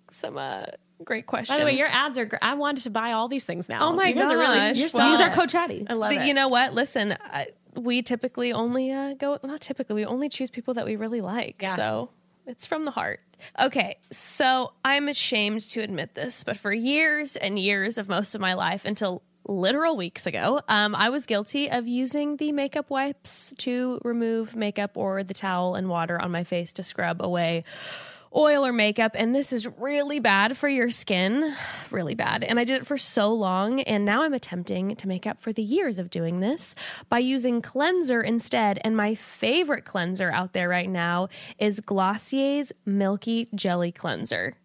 great questions. By the way, your ads are great. I wanted to buy all these things now. Oh my gosh. These are Code Chatty. I love it. You know what? Listen, we typically only we only choose people that we really like. Yeah. So it's from the heart. Okay, so I'm ashamed to admit this, but for years and years of most of my life until literal weeks ago, I was guilty of using the makeup wipes to remove makeup or the towel and water on my face to scrub away oil or makeup, and this is really bad for your skin, really bad. And I did it for so long, and now I'm attempting to make up for the years of doing this by using cleanser instead. And my favorite cleanser out there right now is Glossier's Milky Jelly Cleanser.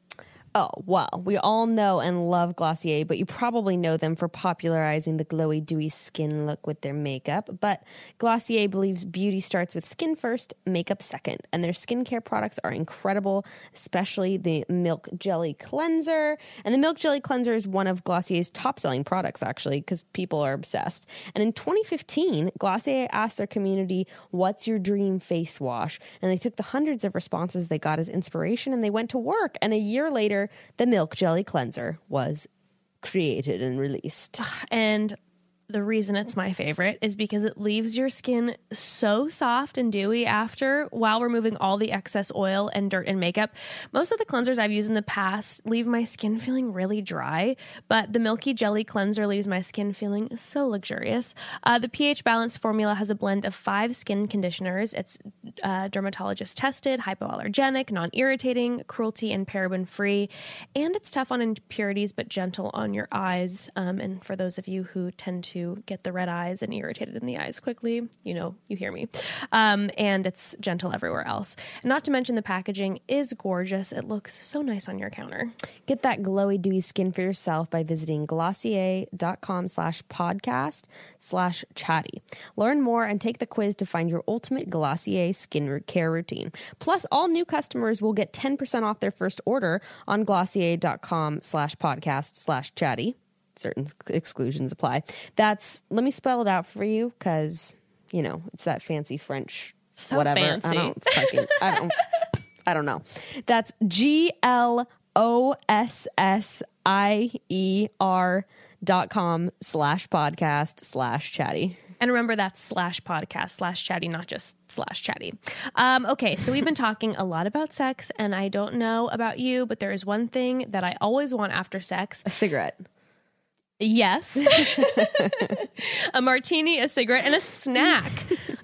Oh, well, we all know and love Glossier, but you probably know them for popularizing the glowy, dewy skin look with their makeup. But Glossier believes beauty starts with skin first, makeup second. And their skincare products are incredible, especially the Milk Jelly Cleanser. And the Milk Jelly Cleanser is one of Glossier's top-selling products, actually, because people are obsessed. And in 2015, Glossier asked their community, "What's your dream face wash?" And they took the hundreds of responses they got as inspiration, and they went to work. And a year later, the Milk Jelly Cleanser was created and released. And the reason it's my favorite is because it leaves your skin so soft and dewy after, while removing all the excess oil and dirt and makeup. Most of the cleansers I've used in the past leave my skin feeling really dry, but the Milky Jelly Cleanser leaves my skin feeling so luxurious. The pH Balance formula has a blend of 5 skin conditioners. It's dermatologist tested, hypoallergenic, non-irritating, cruelty and paraben free, and it's tough on impurities but gentle on your eyes. And for those of you who tend to get the red eyes and irritated in the eyes quickly, you know, you hear me. And it's gentle everywhere else. And not to mention the packaging is gorgeous. It looks so nice on your counter. Get that glowy, dewy skin for yourself by visiting glossier.com/podcast/chatty. Learn more and take the quiz to find your ultimate Glossier skin care routine. Plus, all new customers will get 10% off their first order on glossier.com/podcast/chatty. certain exclusions apply. That's, let me spell it out for you, because, you know, it's that fancy French so whatever. Fancy. I don't know. That's GLOSSIER.com/podcast/chatty. And remember, that's /podcast/chatty, not just /chatty. Okay, so we've been talking a lot about sex, and I don't know about you, but there is one thing that I always want after sex. A cigarette. Yes. A martini, a cigarette, and a snack.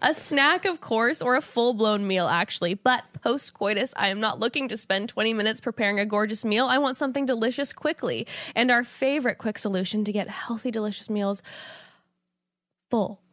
A snack, of course, or a full-blown meal, actually. But post-coitus, I am not looking to spend 20 minutes preparing a gorgeous meal. I want something delicious quickly. And our favorite quick solution to get healthy, delicious meals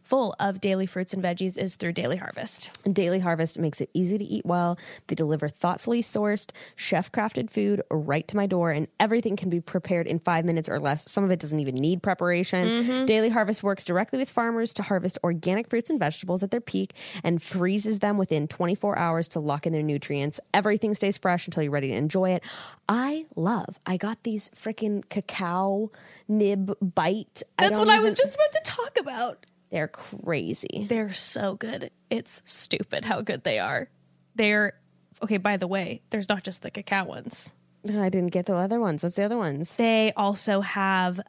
full of daily fruits and veggies is through Daily Harvest. Daily Harvest makes it easy to eat well. They deliver thoughtfully sourced, chef-crafted food right to my door, and everything can be prepared in 5 minutes or less. Some of it doesn't even need preparation. Mm-hmm. Daily Harvest works directly with farmers to harvest organic fruits and vegetables at their peak and freezes them within 24 hours to lock in their nutrients. Everything stays fresh until you're ready to enjoy it. I got these freaking cacao nib bite. That's what I was just about to talk about. They're crazy. They're so good. It's stupid how good they are. Okay, by the way, there's not just the cacao ones. I didn't get the other ones. What's the other ones? They also have,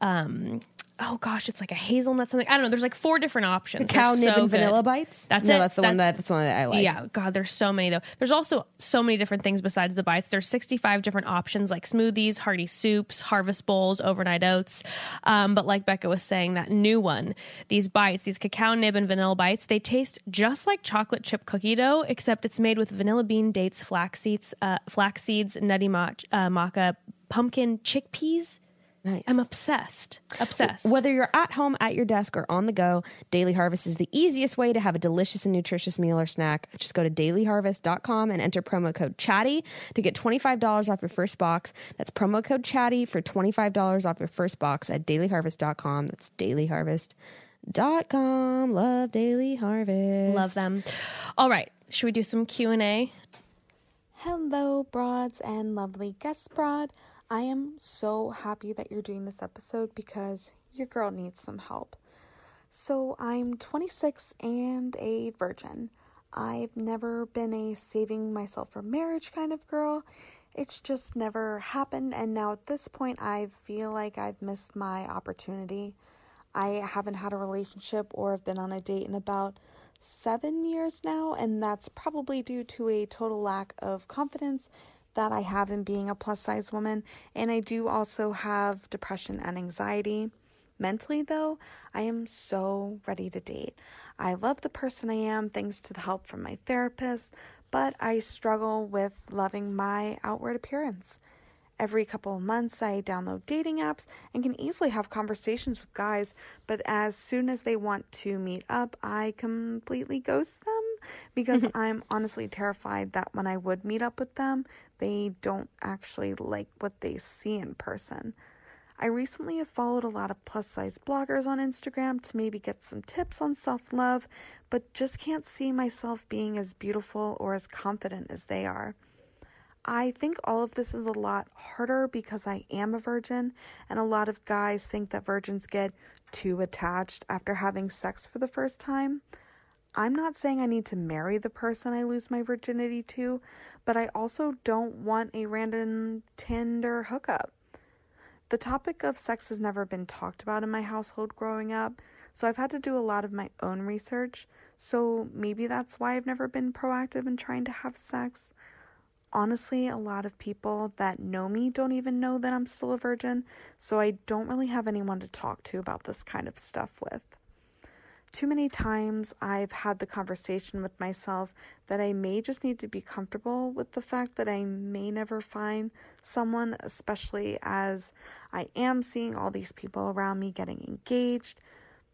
it's like a hazelnut something. I don't know. There's like 4 different options. Cacao nib and vanilla bites? That's the one that I like. Yeah. God, there's so many though. There's also so many different things besides the bites. There's 65 different options like smoothies, hearty soups, harvest bowls, overnight oats. But like Becca was saying, that new one, these bites, these cacao nib and vanilla bites, they taste just like chocolate chip cookie dough, except it's made with vanilla bean, dates, flax seeds, nutty maca, pumpkin, chickpeas. Nice. I'm obsessed. Whether you're at home, at your desk, or on the go, Daily Harvest is the easiest way to have a delicious and nutritious meal or snack. Just go to dailyharvest.com and enter promo code CHATTY to get $25 off your first box. That's promo code CHATTY for $25 off your first box at dailyharvest.com. That's dailyharvest.com. Love Daily Harvest. Love them. All right. Should we do some Q&A? Hello, broads and lovely guest broad. I am so happy that you're doing this episode because your girl needs some help. So I'm 26 and a virgin. I've never been a saving myself for marriage kind of girl. It's just never happened, and now at this point I feel like I've missed my opportunity. I haven't had a relationship or have been on a date in about 7 years now, and that's probably due to a total lack of confidence that I have in being a plus size woman, and I do also have depression and anxiety. Mentally though, I am so ready to date. I love the person I am thanks to the help from my therapist, but I struggle with loving my outward appearance. Every couple of months I download dating apps and can easily have conversations with guys, but as soon as they want to meet up, I completely ghost them because I'm honestly terrified that when I would meet up with them, they don't actually like what they see in person. I recently have followed a lot of plus-size bloggers on Instagram to maybe get some tips on self-love, but just can't see myself being as beautiful or as confident as they are. I think all of this is a lot harder because I am a virgin, and a lot of guys think that virgins get too attached after having sex for the first time. I'm not saying I need to marry the person I lose my virginity to, but I also don't want a random Tinder hookup. The topic of sex has never been talked about in my household growing up, so I've had to do a lot of my own research, so maybe that's why I've never been proactive in trying to have sex. Honestly, a lot of people that know me don't even know that I'm still a virgin, so I don't really have anyone to talk to about this kind of stuff with. Too many times I've had the conversation with myself that I may just need to be comfortable with the fact that I may never find someone, especially as I am seeing all these people around me getting engaged,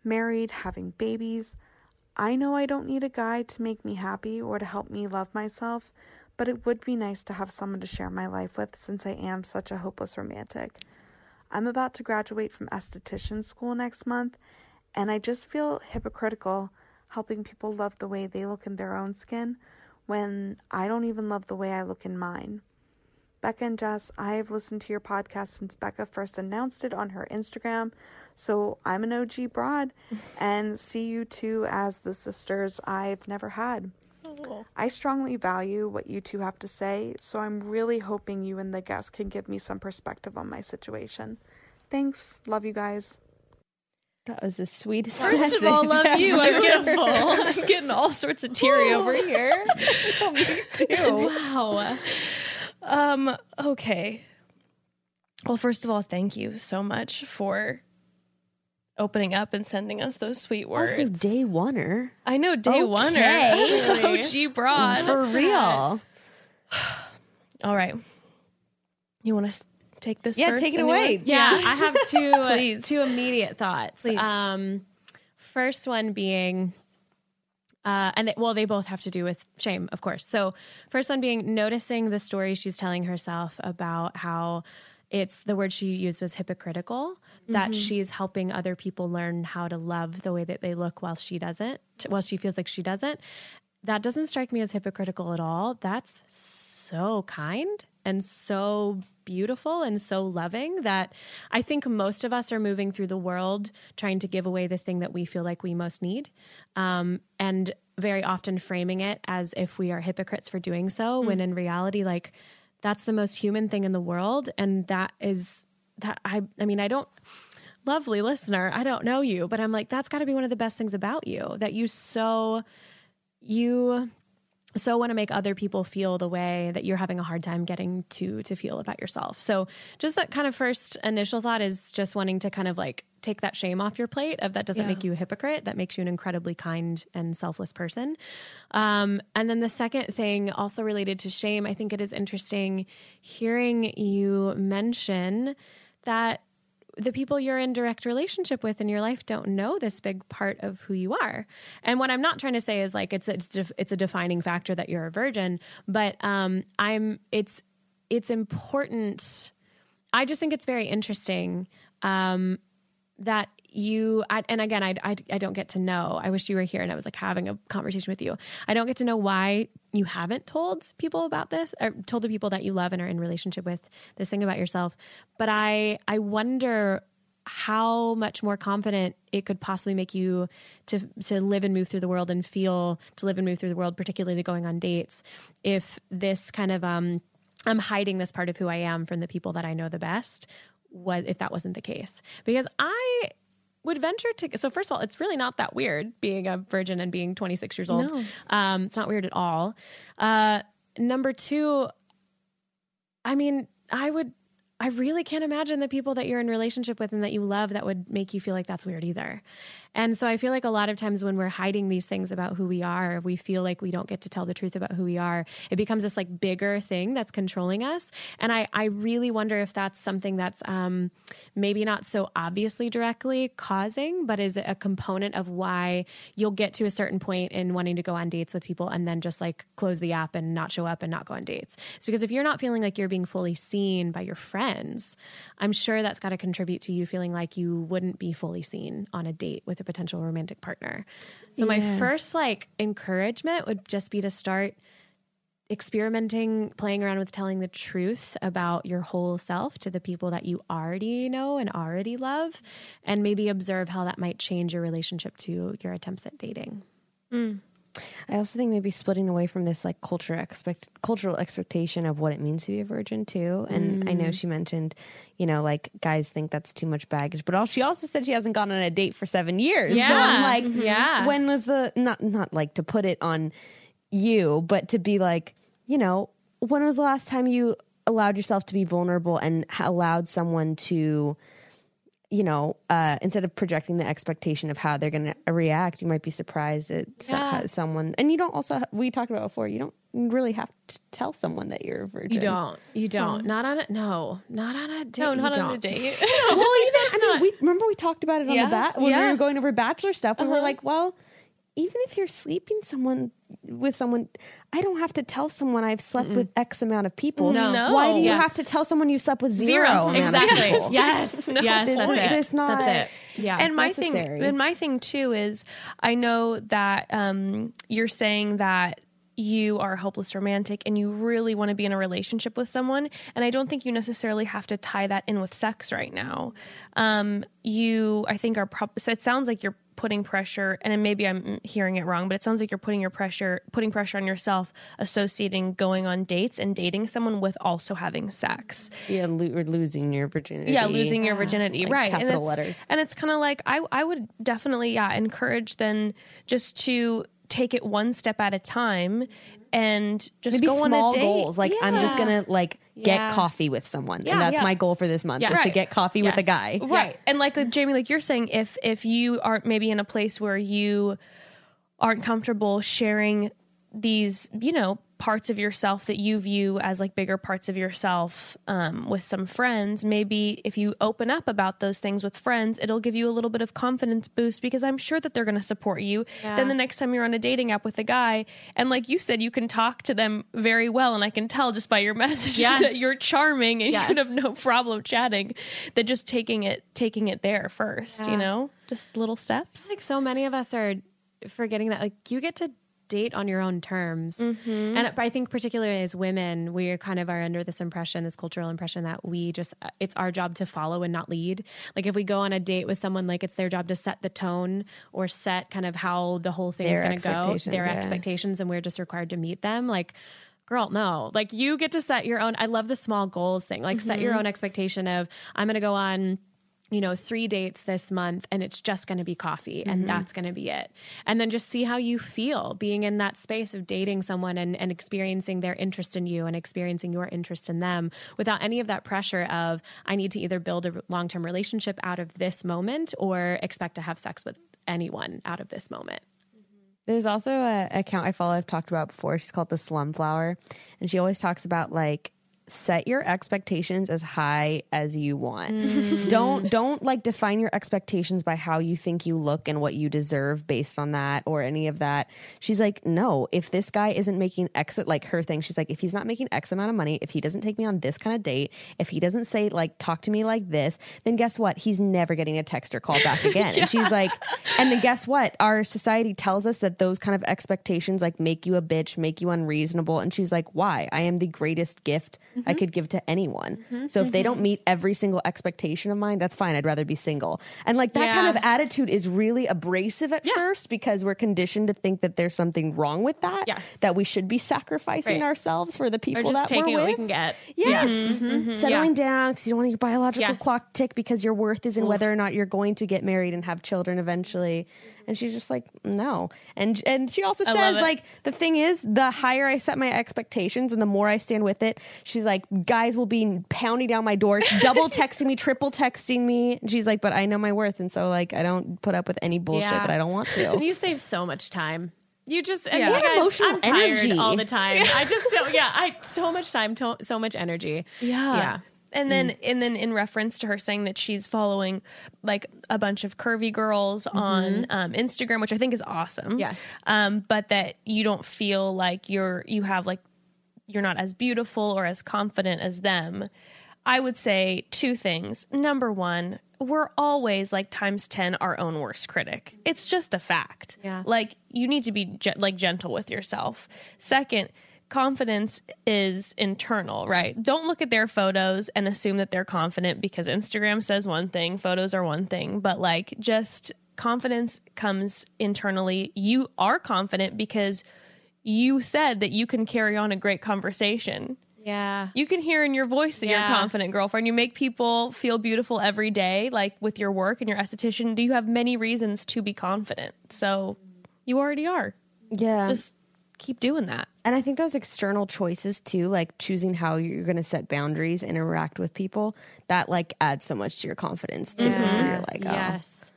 married, having babies. I know I don't need a guy to make me happy or to help me love myself, but it would be nice to have someone to share my life with since I am such a hopeless romantic. I'm about to graduate from esthetician school next month, and I just feel hypocritical helping people love the way they look in their own skin when I don't even love the way I look in mine. Becca and Jess, I've listened to your podcast since Becca first announced it on her Instagram, so I'm an OG broad and see you two as the sisters I've never had. Oh. I strongly value what you two have to say, so I'm really hoping you and the guest can give me some perspective on my situation. Thanks. Love you guys. That was the sweetest message. First of all, love you. I'm getting all sorts of teary over here. Oh, me too. Wow. Okay. Well, first of all, thank you so much for opening up and sending us those sweet words. Also, day oneer. I know, day oneer. OG broad. For real. All right. You want to take this first? Yeah, take it away. Yeah, I have two immediate thoughts. Please. First one being... they both have to do with shame, of course. So first one being noticing the story she's telling herself about how it's, the word she used was hypocritical, that she's helping other people learn how to love the way that they look while she doesn't, while she feels like she doesn't. That doesn't strike me as hypocritical at all. That's so kind and so beautiful and so loving that I think most of us are moving through the world trying to give away the thing that we feel like we most need. And very often framing it as if we are hypocrites for doing so, when in reality, like, that's the most human thing in the world. And that is that lovely listener, I don't know you, but I'm like, that's gotta be one of the best things about you, that you want to make other people feel the way that you're having a hard time getting to feel about yourself. So just that kind of first initial thought is just wanting to kind of like take that shame off your plate of that doesn't make you a hypocrite. That makes you an incredibly kind and selfless person. And then the second thing also related to shame, I think it is interesting hearing you mention that the people you're in direct relationship with in your life don't know this big part of who you are. And what I'm not trying to say is like, it's a defining factor that you're a virgin, but it's important. I just think it's very interesting that you, I don't get to know, I wish you were here and I was like having a conversation with you. I don't get to know why you haven't told people about this, or told the people that you love and are in relationship with, this thing about yourself. But I wonder how much more confident it could possibly make you to live and move through the world and feel to live and move through the world, particularly going on dates, if this kind of, I'm hiding this part of who I am from the people that I know the best, if that wasn't the case. Because I would venture to... So first of all, it's really not that weird being a virgin and being 26 years old. No. It's not weird at all. Number two, I mean, I really can't imagine the people that you're in relationship with and that you love that would make you feel like that's weird either. And so I feel like a lot of times when we're hiding these things about who we are, we feel like we don't get to tell the truth about who we are. It becomes this like bigger thing that's controlling us. And I really wonder if that's something that's maybe not so obviously directly causing, but is a component of why you'll get to a certain point in wanting to go on dates with people and then just like close the app and not show up and not go on dates. It's because if you're not feeling like you're being fully seen by your friends, I'm sure that's got to contribute to you feeling like you wouldn't be fully seen on a date with a potential romantic partner. So my first like encouragement would just be to start experimenting, playing around with telling the truth about your whole self to the people that you already know and already love, and maybe observe how that might change your relationship to your attempts at dating. Mm. I also think maybe splitting away from this like cultural expectation of what it means to be a virgin too. And I know she mentioned, you know, like guys think that's too much baggage, but she also said she hasn't gone on a date for 7 years. Yeah. So I'm like, when was the, not like to put it on you, but to be like, you know, when was the last time you allowed yourself to be vulnerable and allowed someone to, you know, instead of projecting the expectation of how they're going to react, you might be surprised at someone. And you don't also, we talked about before, you don't really have to tell someone that you're a virgin. You don't. Not on a date. Well, remember we talked about it on the when we were going over Bachelor stuff, we were like, well, even if you're sleeping with someone, I don't have to tell someone I've slept with X amount of people. No. Why do you have to tell someone you slept with zero? Exactly. Of people? Yes. No. Yes. That's it. Yeah. And my thing too is, I know that you're saying that you are a hopeless romantic and you really want to be in a relationship with someone. And I don't think you necessarily have to tie that in with sex right now. It sounds like you're putting pressure, and maybe I'm hearing it wrong, but it sounds like you're putting pressure on yourself, associating going on dates and dating someone with also having sex. Yeah, losing your virginity. Yeah, losing your virginity. Right. Capital letters. And it's kind of like, I would definitely encourage then just to take it one step at a time and just maybe go on small a date. Goals. Like, yeah. I'm just going to get coffee with someone. Yeah, and that's my goal for this month is to get coffee with a guy. Right. Yeah. And Jamie, like you're saying, if you aren't maybe in a place where you aren't comfortable sharing these, parts of yourself that you view as bigger parts of yourself with some friends, maybe if you open up about those things with friends, it'll give you a little bit of confidence boost, because I'm sure that they're going to support you. Yeah. Then the next time you're on a dating app with a guy, and like you said, you can talk to them very well, and I can tell just by your message that you're charming and you have no problem chatting, that just taking it there first, just little steps. So many of us are forgetting that you get to date on your own terms. Mm-hmm. And I think particularly as women, we kind of are under this impression, this cultural impression that we just, it's our job to follow and not lead. Like if we go on a date with someone, it's their job to set the tone or set kind of how the whole thing is going to go, their expectations, and we're just required to meet them. Girl, no, you get to set your own. I love the small goals thing, mm-hmm. set your own expectation of, I'm going to go on 3 dates this month, and it's just going to be coffee, and mm-hmm. that's going to be it. And then just see how you feel being in that space of dating someone and experiencing their interest in you and experiencing your interest in them, without any of that pressure of, I need to either build a long-term relationship out of this moment or expect to have sex with anyone out of this moment. There's also an account I follow I've talked about before. She's called the Slum Flower, and she always talks about set your expectations as high as you want. Mm. Don't define your expectations by how you think you look and what you deserve based on that or any of that. She's like, no, if this guy isn't making X, her thing, she's like, if he's not making X amount of money, if he doesn't take me on this kind of date, if he doesn't say talk to me like this, then guess what? He's never getting a text or call back again. And she's like, and then guess what? Our society tells us that those kind of expectations make you a bitch, make you unreasonable. And she's like, why? I am the greatest gift mm-hmm. I could give to anyone. Mm-hmm. So if they don't meet every single expectation of mine, that's fine. I'd rather be single. And that kind of attitude is really abrasive at first, because we're conditioned to think that there's something wrong with that, that we should be sacrificing ourselves for the people or just that taking we're what with. We can get. Yes. Mm-hmm. Mm-hmm. Settling down because you don't want your biological clock tick, because your worth is in whether or not you're going to get married and have children eventually. And she's just like, no. And she also says, the thing is, the higher I set my expectations and the more I stand with it, she's like, guys will be pounding down my door, double texting me, triple texting me. And she's like, but I know my worth. And so I don't put up with any bullshit that I don't want to. You save so much time. You just, and emotional I'm tired energy. All the time. I just don't, so much time, so much energy. Yeah. And then in reference to her saying that she's following a bunch of curvy girls mm-hmm. on Instagram, which I think is awesome. Yes. But that you don't feel you're not as beautiful or as confident as them. I would say two things. Number one, we're always times 10 our own worst critic. It's just a fact. Yeah. You need to be gentle with yourself. Second, confidence is internal, right? Don't look at their photos and assume that they're confident, because Instagram says one thing, photos are one thing, but just confidence comes internally. You are confident because you said that you can carry on a great conversation. Yeah. You can hear in your voice that you're a confident girlfriend. You make people feel beautiful every day, with your work and your esthetician. You have many reasons to be confident. So you already are. Yeah. Just keep doing that. And I think those external choices too, choosing how you're going to set boundaries and interact with people, that adds so much to your confidence too. Mm-hmm. When you're oh. Yes.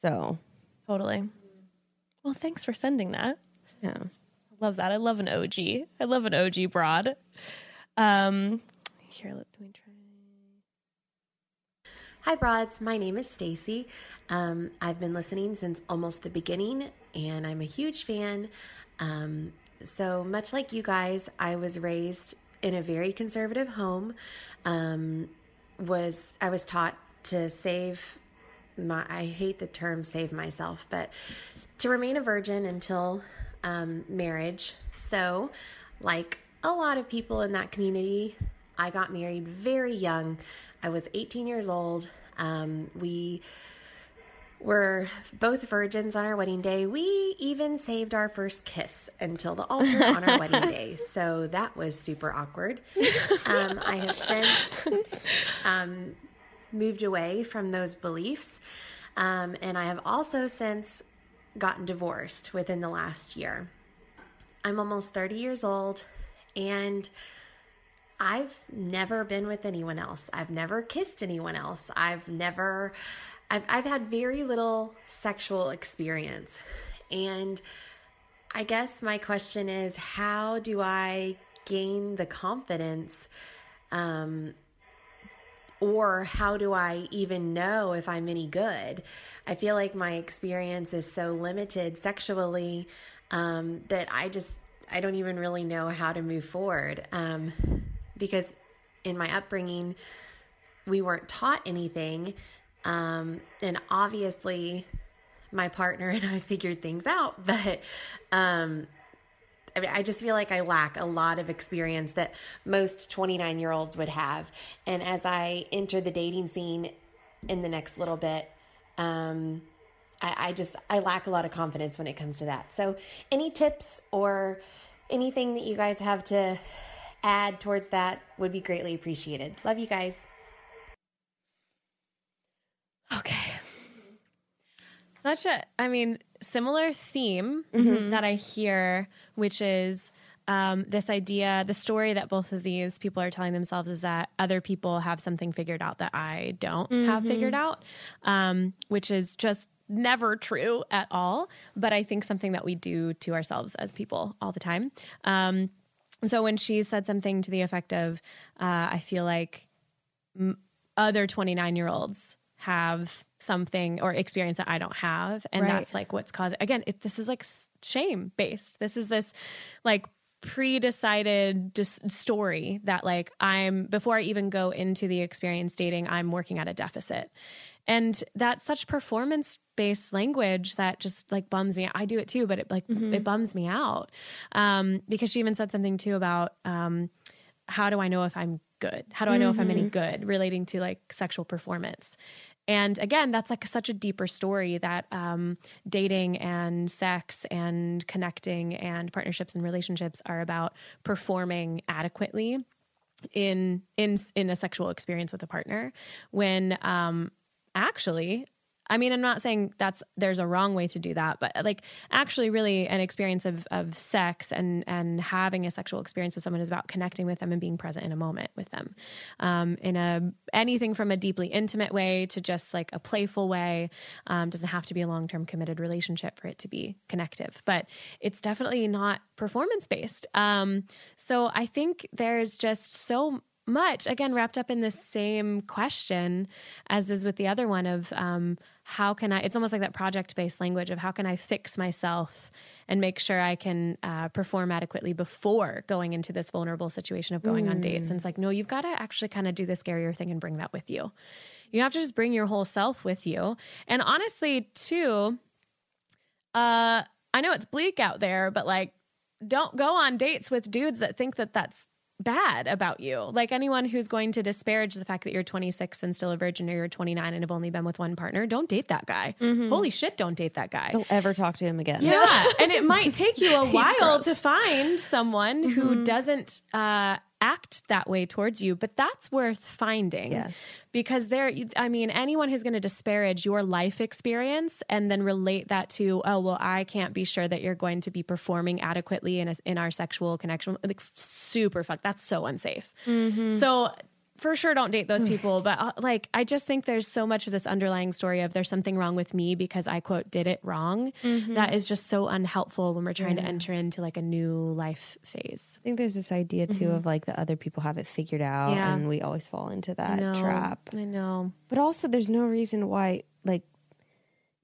So. Totally. Well, thanks for sending that. Yeah. I love that. I love an OG. I love an OG broad. Here, let me try. Hi, broads. My name is Stacy. I've been listening since almost the beginning, and I'm a huge fan. So much like you guys, I was raised in a very conservative home. I was taught to save I hate the term save myself, but to remain a virgin until marriage. So, like a lot of people in that community, I got married very young. I was 18 years old. We were both virgins on our wedding day. We even saved our first kiss until the altar on our wedding day. So that was super awkward. I have since moved away from those beliefs. And I have also since gotten divorced within the last year. I'm almost 30 years old, and I've never been with anyone else. I've never kissed anyone else. I've had very little sexual experience. And I guess my question is, how do I gain the confidence, or how do I even know if I'm any good? I feel like my experience is so limited sexually, that I don't even really know how to move forward. Because in my upbringing, we weren't taught anything. And obviously my partner and I figured things out, but, I just feel like I lack a lot of experience that most 29-year-olds would have. And as I enter the dating scene in the next little bit, I lack a lot of confidence when it comes to that. So any tips or anything that you guys have to add towards that would be greatly appreciated. Love you guys. Okay. Similar theme that I hear, which is this idea, the story that both of these people are telling themselves is that other people have something figured out that I don't have figured out, which is just never true at all. But I think something that we do to ourselves as people all the time. So when she said something to the effect of, I feel like other 29-year-olds have something or experience that I don't have. And that's like what's causing, again, this is like shame based. This is this like pre-decided story that like before I even go into the experience dating, I'm working at a deficit. And that's such performance based language that just like bums me out. I do it too, but it like, it bums me out. Because she even said something too about, how do I know if I'm good? How do I know if I'm any good, relating to like sexual performance? And again, that's like such a deeper story that dating and sex and connecting and partnerships and relationships are about performing adequately in a sexual experience with a partner. When actually, I'm not saying there's a wrong way to do that, but like actually really an experience of sex and having a sexual experience with someone is about connecting with them and being present in a moment with them, in anything from a deeply intimate way to just like a playful way. Doesn't have to be a long-term committed relationship for it to be connective, but it's definitely not performance-based. So I think there's just so much, again, wrapped up in the same question as is with the other one of, how can I, it's almost like that project-based language of how can I fix myself and make sure I can perform adequately before going into this vulnerable situation of going on dates. And it's like, no, you've got to actually kind of do the scarier thing and bring that with you. You have to just bring your whole self with you. And honestly too, I know it's bleak out there, but like, don't go on dates with dudes that think that that's bad about you. Like anyone who's going to disparage the fact that you're 26 and still a virgin, or you're 29 and have only been with one partner, don't date that guy. Holy shit, don't date that guy. Don't ever talk to him again. Yeah. And it might take you a while to find someone who doesn't act that way towards you, but that's worth finding. Yes. Because anyone who's going to disparage your life experience and then relate that to, oh, well, I can't be sure that you're going to be performing adequately in our sexual connection. Like super fuck. That's so unsafe. So for sure, don't date those people. But like, I just think there's so much of this underlying story of there's something wrong with me because I quote, did it wrong. That is just so unhelpful when we're trying to enter into like a new life phase. I think there's this idea too of like the other people have it figured out and we always fall into that trap. I know. But also there's no reason why like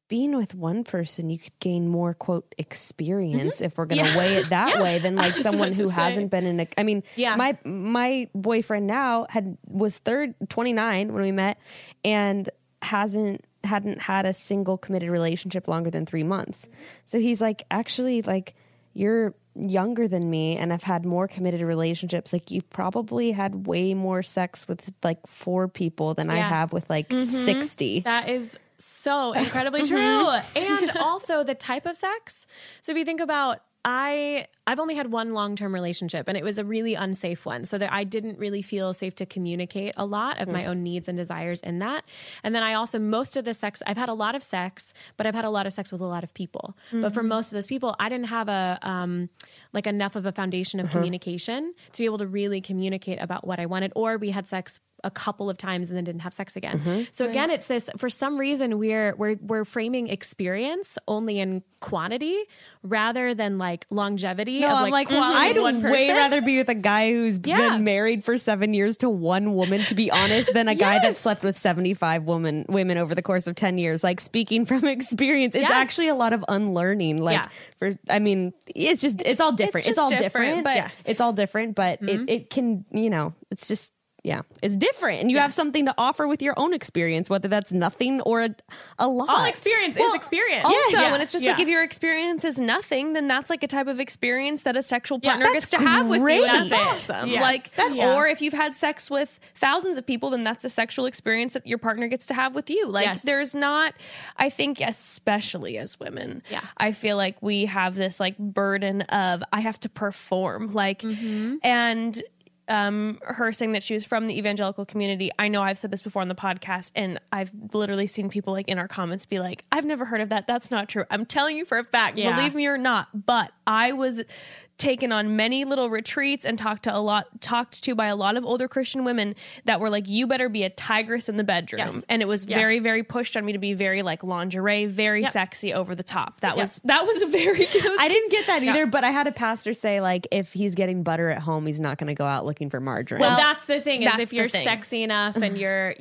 being with one person, you could gain more quote experience if we're going to weigh it that way than like someone who hasn't been in a, my boyfriend now was 29 when we met and hadn't had a single committed relationship longer than 3 months. So he's like, actually like, you're younger than me and I've had more committed relationships. Like, you've probably had way more sex with like 4 people than I have with like 60. That is so incredibly true. And also the type of sex. So if you think about, I've only had one long-term relationship and it was a really unsafe one. So that I didn't really feel safe to communicate a lot of my own needs and desires in that. And then I also, most of the sex, I've had a lot of sex, but I've had a lot of sex with a lot of people. Mm-hmm. But for most of those people, I didn't have a, like enough of a foundation of communication to be able to really communicate about what I wanted, or we had sex a couple of times and then didn't have sex again. So again, it's this, for some reason we're framing experience only in quantity rather than like longevity. No, of I'm like well, I'd one way rather be with a guy who's been married for 7 years to one woman, to be honest, than a guy that slept with 75 women over the course of 10 years. Like, speaking from experience, it's actually a lot of unlearning. Like for, I mean, it's just, it's all different. It's all different, but it's all different, but it can, you know, it's just, it's different. And you have something to offer with your own experience, whether that's nothing or a lot. All experience is experience. Also, and it's just like, if your experience is nothing, then that's like a type of experience that a sexual partner gets to have with you. That's awesome. Yes. Like, or if you've had sex with thousands of people, then that's a sexual experience that your partner gets to have with you. Like, there's not, I think, especially as women, I feel like we have this like burden of, I have to perform. Like, and her saying that she was from the evangelical community. I know I've said this before on the podcast, and I've literally seen people like in our comments be like, I've never heard of that. That's not true. I'm telling you for a fact, believe me or not. But I was taken on many little retreats and talked to by a lot of older Christian women that were like, you better be a tigress in the bedroom. And it was very, very pushed on me to be very like lingerie, very sexy, over the top. That was, that was a very, I didn't get that either, but I had a pastor say like, if he's getting butter at home, he's not going to go out looking for margarine. Well, that's the thing, is if you're sexy enough and you're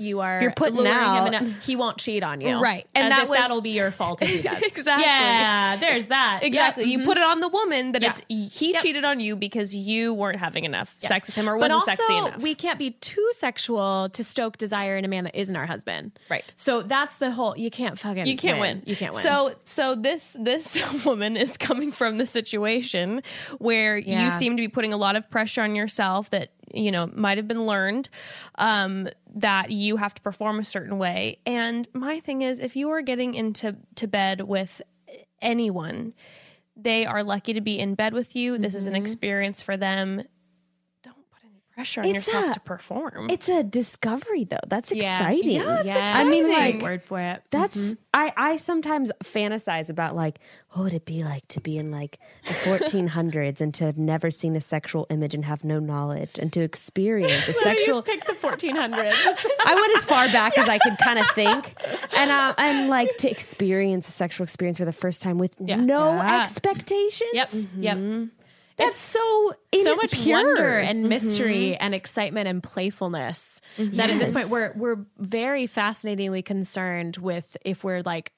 putting out, him enough, he won't cheat on you. Right. And that'll be your fault if he does. Exactly. Yeah. There's that. Exactly. You put it on the woman that it's, he cheated on you because you weren't having enough sex with him, or wasn't sexy enough. We can't be too sexual to stoke desire in a man that isn't our husband. Right. So that's the whole, you can't win. You can't win. So this woman is coming from the situation where you seem to be putting a lot of pressure on yourself that, you know, might've been learned, that you have to perform a certain way. And my thing is, if you are getting into bed with anyone, they are lucky to be in bed with you. This is an experience for them. Don't put any pressure on yourself to perform. It's a discovery, though. That's exciting. Yeah, it's exciting. I mean, like, word for it. That's I sometimes fantasize about like, what would it be like to be in like the 1400s and to have never seen a sexual image and have no knowledge and to experience a sexual. Pick the 1400s. I went as far back as I could kind of think, and like to experience a sexual experience for the first time with no expectations. Yep. Yep. That's so much pure wonder and mystery and excitement and playfulness that at this point we're very fascinatingly concerned with if we're like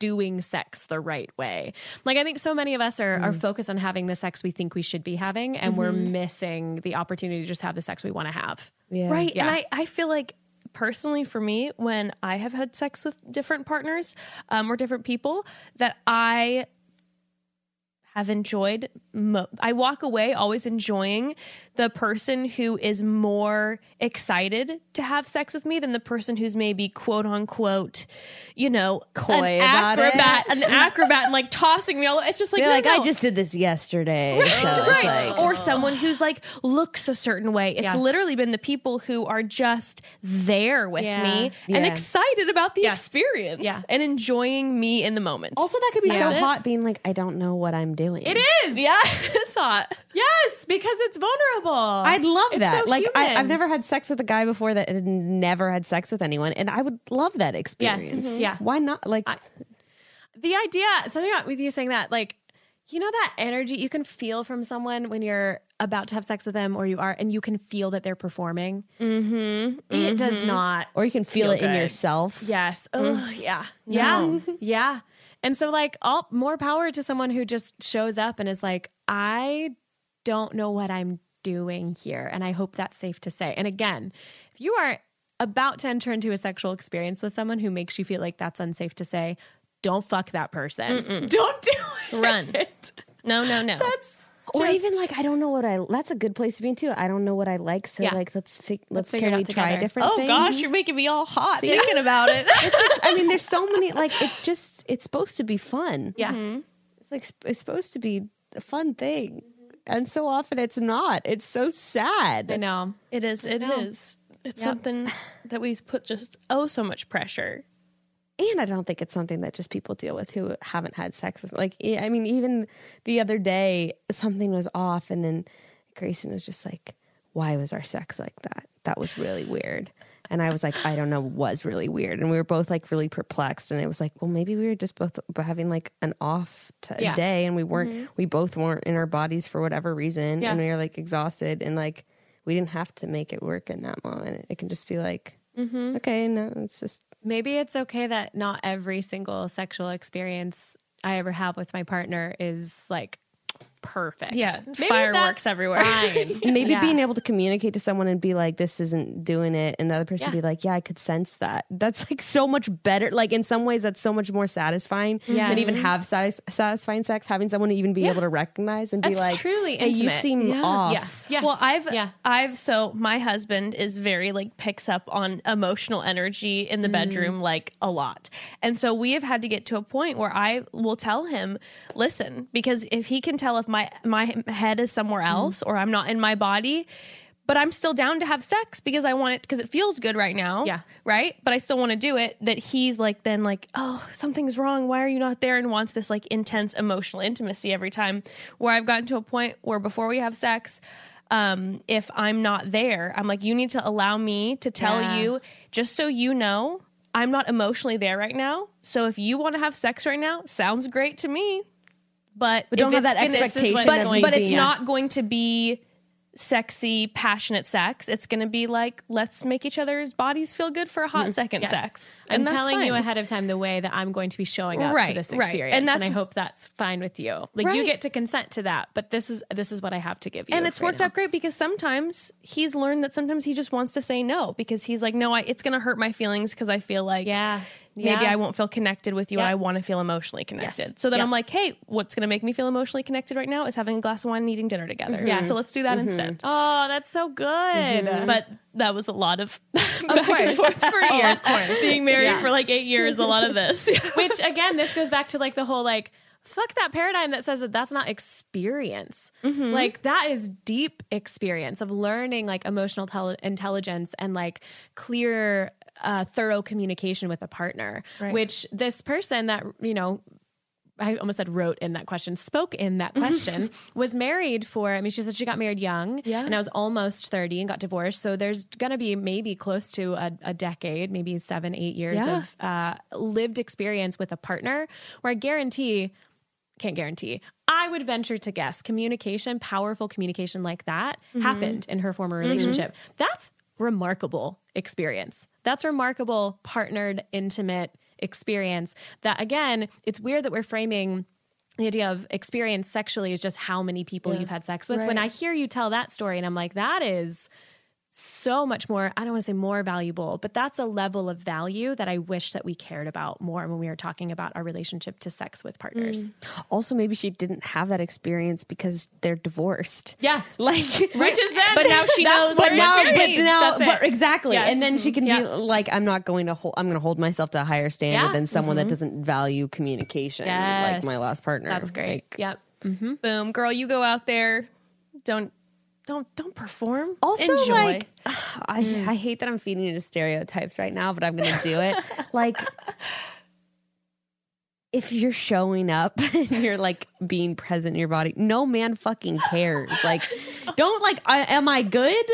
doing sex the right way. Like, I think so many of us are focused on having the sex we think we should be having, and we're missing the opportunity to just have the sex we want to have. Yeah. Right. Yeah. And I feel like, personally, for me, when I have had sex with different partners or different people, that I have enjoyed, I walk away always enjoying the person who is more excited to have sex with me than the person who's maybe quote unquote, you know, coy about it. An acrobat and like tossing me all over. It's just like, no, like, I just did this yesterday. Right, so it's like, or someone who's like looks a certain way. It's literally been the people who are just there with me and excited about the experience and enjoying me in the moment. Also, that could be so hot, being like, I don't know what I'm doing. It is. Yeah, it's hot. Yes, because it's vulnerable. I'd love that. So like, I've never had sex with a guy before that had never had sex with anyone, and I would love that experience. Yes. Yeah. Why not? Like, the idea, something about with you saying that, like, you know, that energy you can feel from someone when you're about to have sex with them, or you are, and you can feel that they're performing. It does not. Or you can feel it good in yourself. Yes. Oh, yeah. No. Yeah. Yeah. And so, like, all more power to someone who just shows up and is like, I don't know what I'm doing here. And I hope that's safe to say. And again, if you are about to enter into a sexual experience with someone who makes you feel like that's unsafe to say, don't fuck that person. Don't do it. Run. No. That's just... Or even like, I don't know what I... That's a good place to be in too. I don't know what I like, so like, let's figure it out together. Try different things? Oh gosh, you're making me all hot thinking about it. It's, I mean, there's so many, like, it's just, it's supposed to be fun. Yeah. Mm-hmm. It's like, it's supposed to be a fun thing. And so often it's not. It's so sad. I know. It is. It is. It's something that we put just so much pressure. And I don't think it's something that just people deal with who haven't had sex. Like, I mean, even the other day, something was off. And then Grayson was just like, why was our sex like that? That was really weird. And I was like, I don't know, was really weird. And we were both like really perplexed. And it was like, well, maybe we were just both having like an off day. And we weren't, we both weren't in our bodies for whatever reason. Yeah. And we were like exhausted. And like, we didn't have to make it work in that moment. It can just be like, okay, no, it's just. Maybe it's okay that not every single sexual experience I ever have with my partner is like perfect. Yeah. Maybe fireworks everywhere. Maybe being able to communicate to someone and be like, this isn't doing it. And the other person be like, yeah, I could sense that. That's like so much better. Like in some ways, that's so much more satisfying than even have satisfying sex. Having someone even be able to recognize and be like, truly hey, you seem off. Yeah. Yes. Well, so my husband is very like picks up on emotional energy in the bedroom, like a lot. And so we have had to get to a point where I will tell him, listen, because if he can tell if my head is somewhere else or I'm not in my body, but I'm still down to have sex because I want it because it feels good right now. Yeah. Right. But I still want to do it. That he's like, then like, oh, something's wrong. Why are you not there? And wants this like intense emotional intimacy every time, where I've gotten to a point where before we have sex, if I'm not there, I'm like, you need to allow me to tell you, just so you know, I'm not emotionally there right now. So if you want to have sex right now, sounds great to me. But don't have that expectation. But it's not going to be sexy, passionate sex. It's going to be like, let's make each other's bodies feel good for a hot second sex. And I'm telling you ahead of time the way that I'm going to be showing up to this experience. Right. And I hope that's fine with you. Like you get to consent to that, but this is what I have to give you. And it's worked out great because sometimes he's learned that sometimes he just wants to say no because he's like, no, it's going to hurt my feelings because I feel like... Maybe I won't feel connected with you and I want to feel emotionally connected. So then I'm like, hey, what's going to make me feel emotionally connected right now is having a glass of wine and eating dinner together. Mm-hmm. Yeah. So let's do that instead. Oh, that's so good. Mm-hmm. But that was a lot of course. For years. Being married for like 8 years, a lot of this. Which again, this goes back to like the whole like, fuck that paradigm that says that's not experience. Mm-hmm. Like that is deep experience of learning like emotional intelligence and like clear thorough communication with a partner, which this person that, you know, I almost said wrote in that question, spoke in that question, was married for, I mean, she said she got married young and I was almost 30 and got divorced. So there's going to be maybe close to a decade, maybe 7-8 years of lived experience with a partner where I can't guarantee, I would venture to guess communication, powerful communication like that happened in her former relationship. Mm-hmm. That's remarkable experience. That's remarkable partnered, intimate experience that, again, it's weird that we're framing the idea of experience sexually is just how many people you've had sex with. Right. When I hear you tell that story and I'm like, that is so much more, I don't want to say more valuable, but that's a level of value that I wish that we cared about more when we were talking about our relationship to sex with partners. Also, maybe she didn't have that experience because they're divorced. Yes. Like, which is then. But now she knows. But exactly. Yes. And then she can be like, I'm going to hold myself to a higher standard than someone that doesn't value communication like my last partner. That's great. Like, boom. Girl, you go out there. Don't perform. Also, enjoy. Like, I hate that I'm feeding into stereotypes right now, but I'm going to do it. Like, if you're showing up and you're like being present in your body, no man fucking cares. Like, don't like, am I good?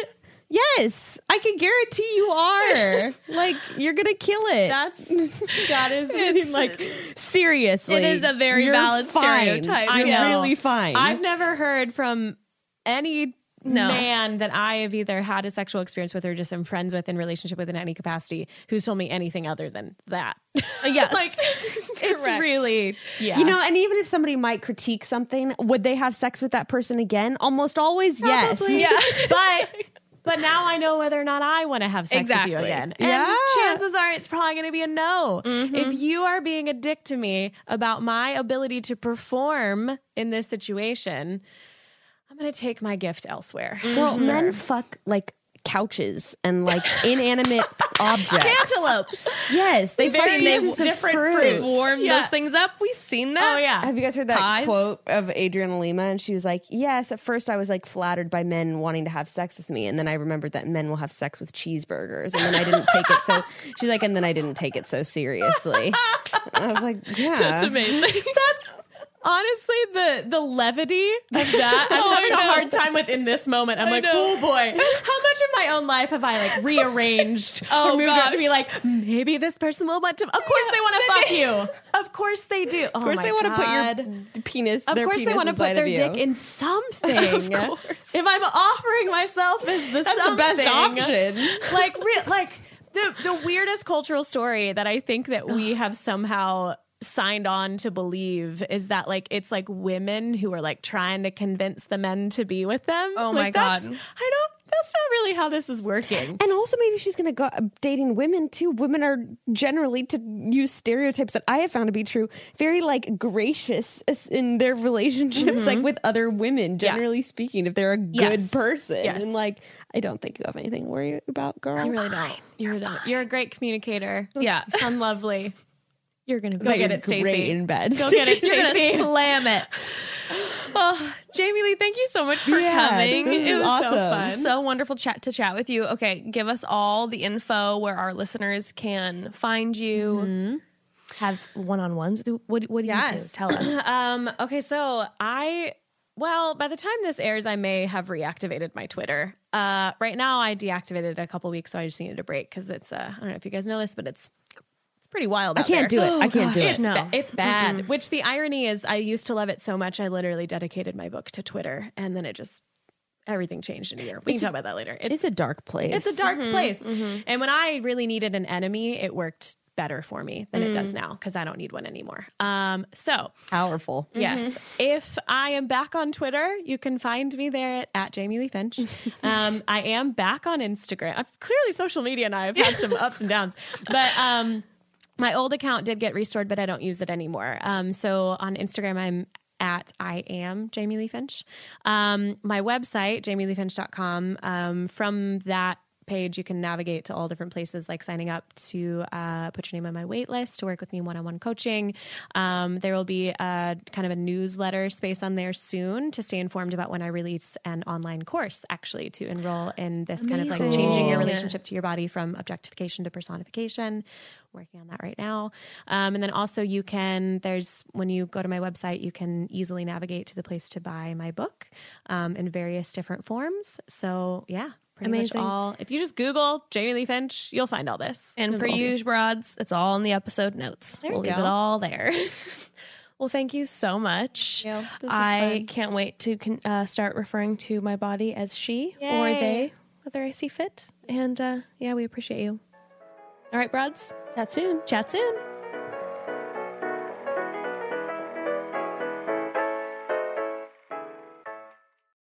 Yes, I can guarantee you are. Like, you're gonna kill it. That is it's, like, seriously. It is a very valid stereotype. I'm really fine. I've never heard from any man that I have either had a sexual experience with or just am friends with in relationship with in any capacity who's told me anything other than that. Yes. Like, it's really, you know, and even if somebody might critique something, would they have sex with that person again? Almost always, probably. Yes. Yeah. But But now I know whether or not I want to have sex with you again. And chances are it's probably going to be a no. Mm-hmm. If you are being a dick to me about my ability to perform in this situation, I'm going to take my gift elsewhere. Well, men fuck like couches and like inanimate objects. Cantaloupes. Yes. They've seen different fruit. They've warmed those things up. We've seen that. Oh, yeah. Have you guys heard that quote of Adriana Lima? And she was like, yes, at first I was like flattered by men wanting to have sex with me. And then I remembered that men will have sex with cheeseburgers. And then I didn't take it so... She's like, and then I didn't take it so seriously. And I was like, yeah. That's amazing. That's... Honestly, the levity of that, I'm having a hard time with in this moment. I'm like, oh boy, how much of my own life have I like rearranged or moved up to be like, maybe this person will want to, of course they want to fuck you. Of course they do. Of course they want to put your penis, of course they want to put their dick in something. Of course. If I'm offering myself as the that's something. That's the best option. Like, the weirdest cultural story that I think that we have somehow signed on to believe is that like it's like women who are like trying to convince the men to be with them. Oh my God. That's not really how this is working. And also maybe she's going to go dating women too. Women are generally, to use stereotypes that I have found to be true, very like gracious in their relationships, mm-hmm. like with other women, generally speaking, if they're a good person. Yes. And like, I don't think you have anything to worry about, girl. I really don't. You're a great communicator. Yeah. You sound lovely. You're going to go get it, Stacey. In bed. Go get it, Stacey. You're going to slam it. Oh, Jamie Lee, thank you so much for coming. It was awesome. So fun. So wonderful to chat with you. Okay, give us all the info where our listeners can find you. Mm-hmm. Have one-on-ones. What do you do? Tell us. Okay, so by the time this airs, I may have reactivated my Twitter. Right now, I deactivated it a couple weeks, so I just needed a break because it's, I don't know if you guys know this, but it's pretty wild. I can't do it. It's bad. Mm-hmm. Which the irony is, I used to love it so much I literally dedicated my book to Twitter, and then it just everything changed in a year. We can talk about that later. It's a dark place. It's a dark place. Mm-hmm. And when I really needed an enemy, it worked better for me than it does now because I don't need one anymore. So powerful. Yes. Mm-hmm. If I am back on Twitter, you can find me there at Jamie Lee Finch. I am back on Instagram. Clearly, social media and I have had some ups and downs, but my old account did get restored, but I don't use it anymore. So on Instagram, I'm at I am Jamie Lee Finch. My website, jamieleefinch.com. From that page, you can navigate to all different places, like signing up to put your name on my wait list to work with me one-on-one coaching. There will be a kind of a newsletter space on there soon to stay informed about when I release an online course, actually, to enroll in this kind of like changing your relationship to your body from objectification to personification. Working on that right now. And then also you can, when you go to my website, you can easily navigate to the place to buy my book in various different forms. So pretty much all, if you just Google Jamie Lee Finch, you'll find all this. And per usual, broads, it's all in the episode notes. We'll leave it all there. Well, thank you so much. Yeah, I can't wait to start referring to my body as she or they, whether I see fit. And we appreciate you. All right, broads. Chat soon.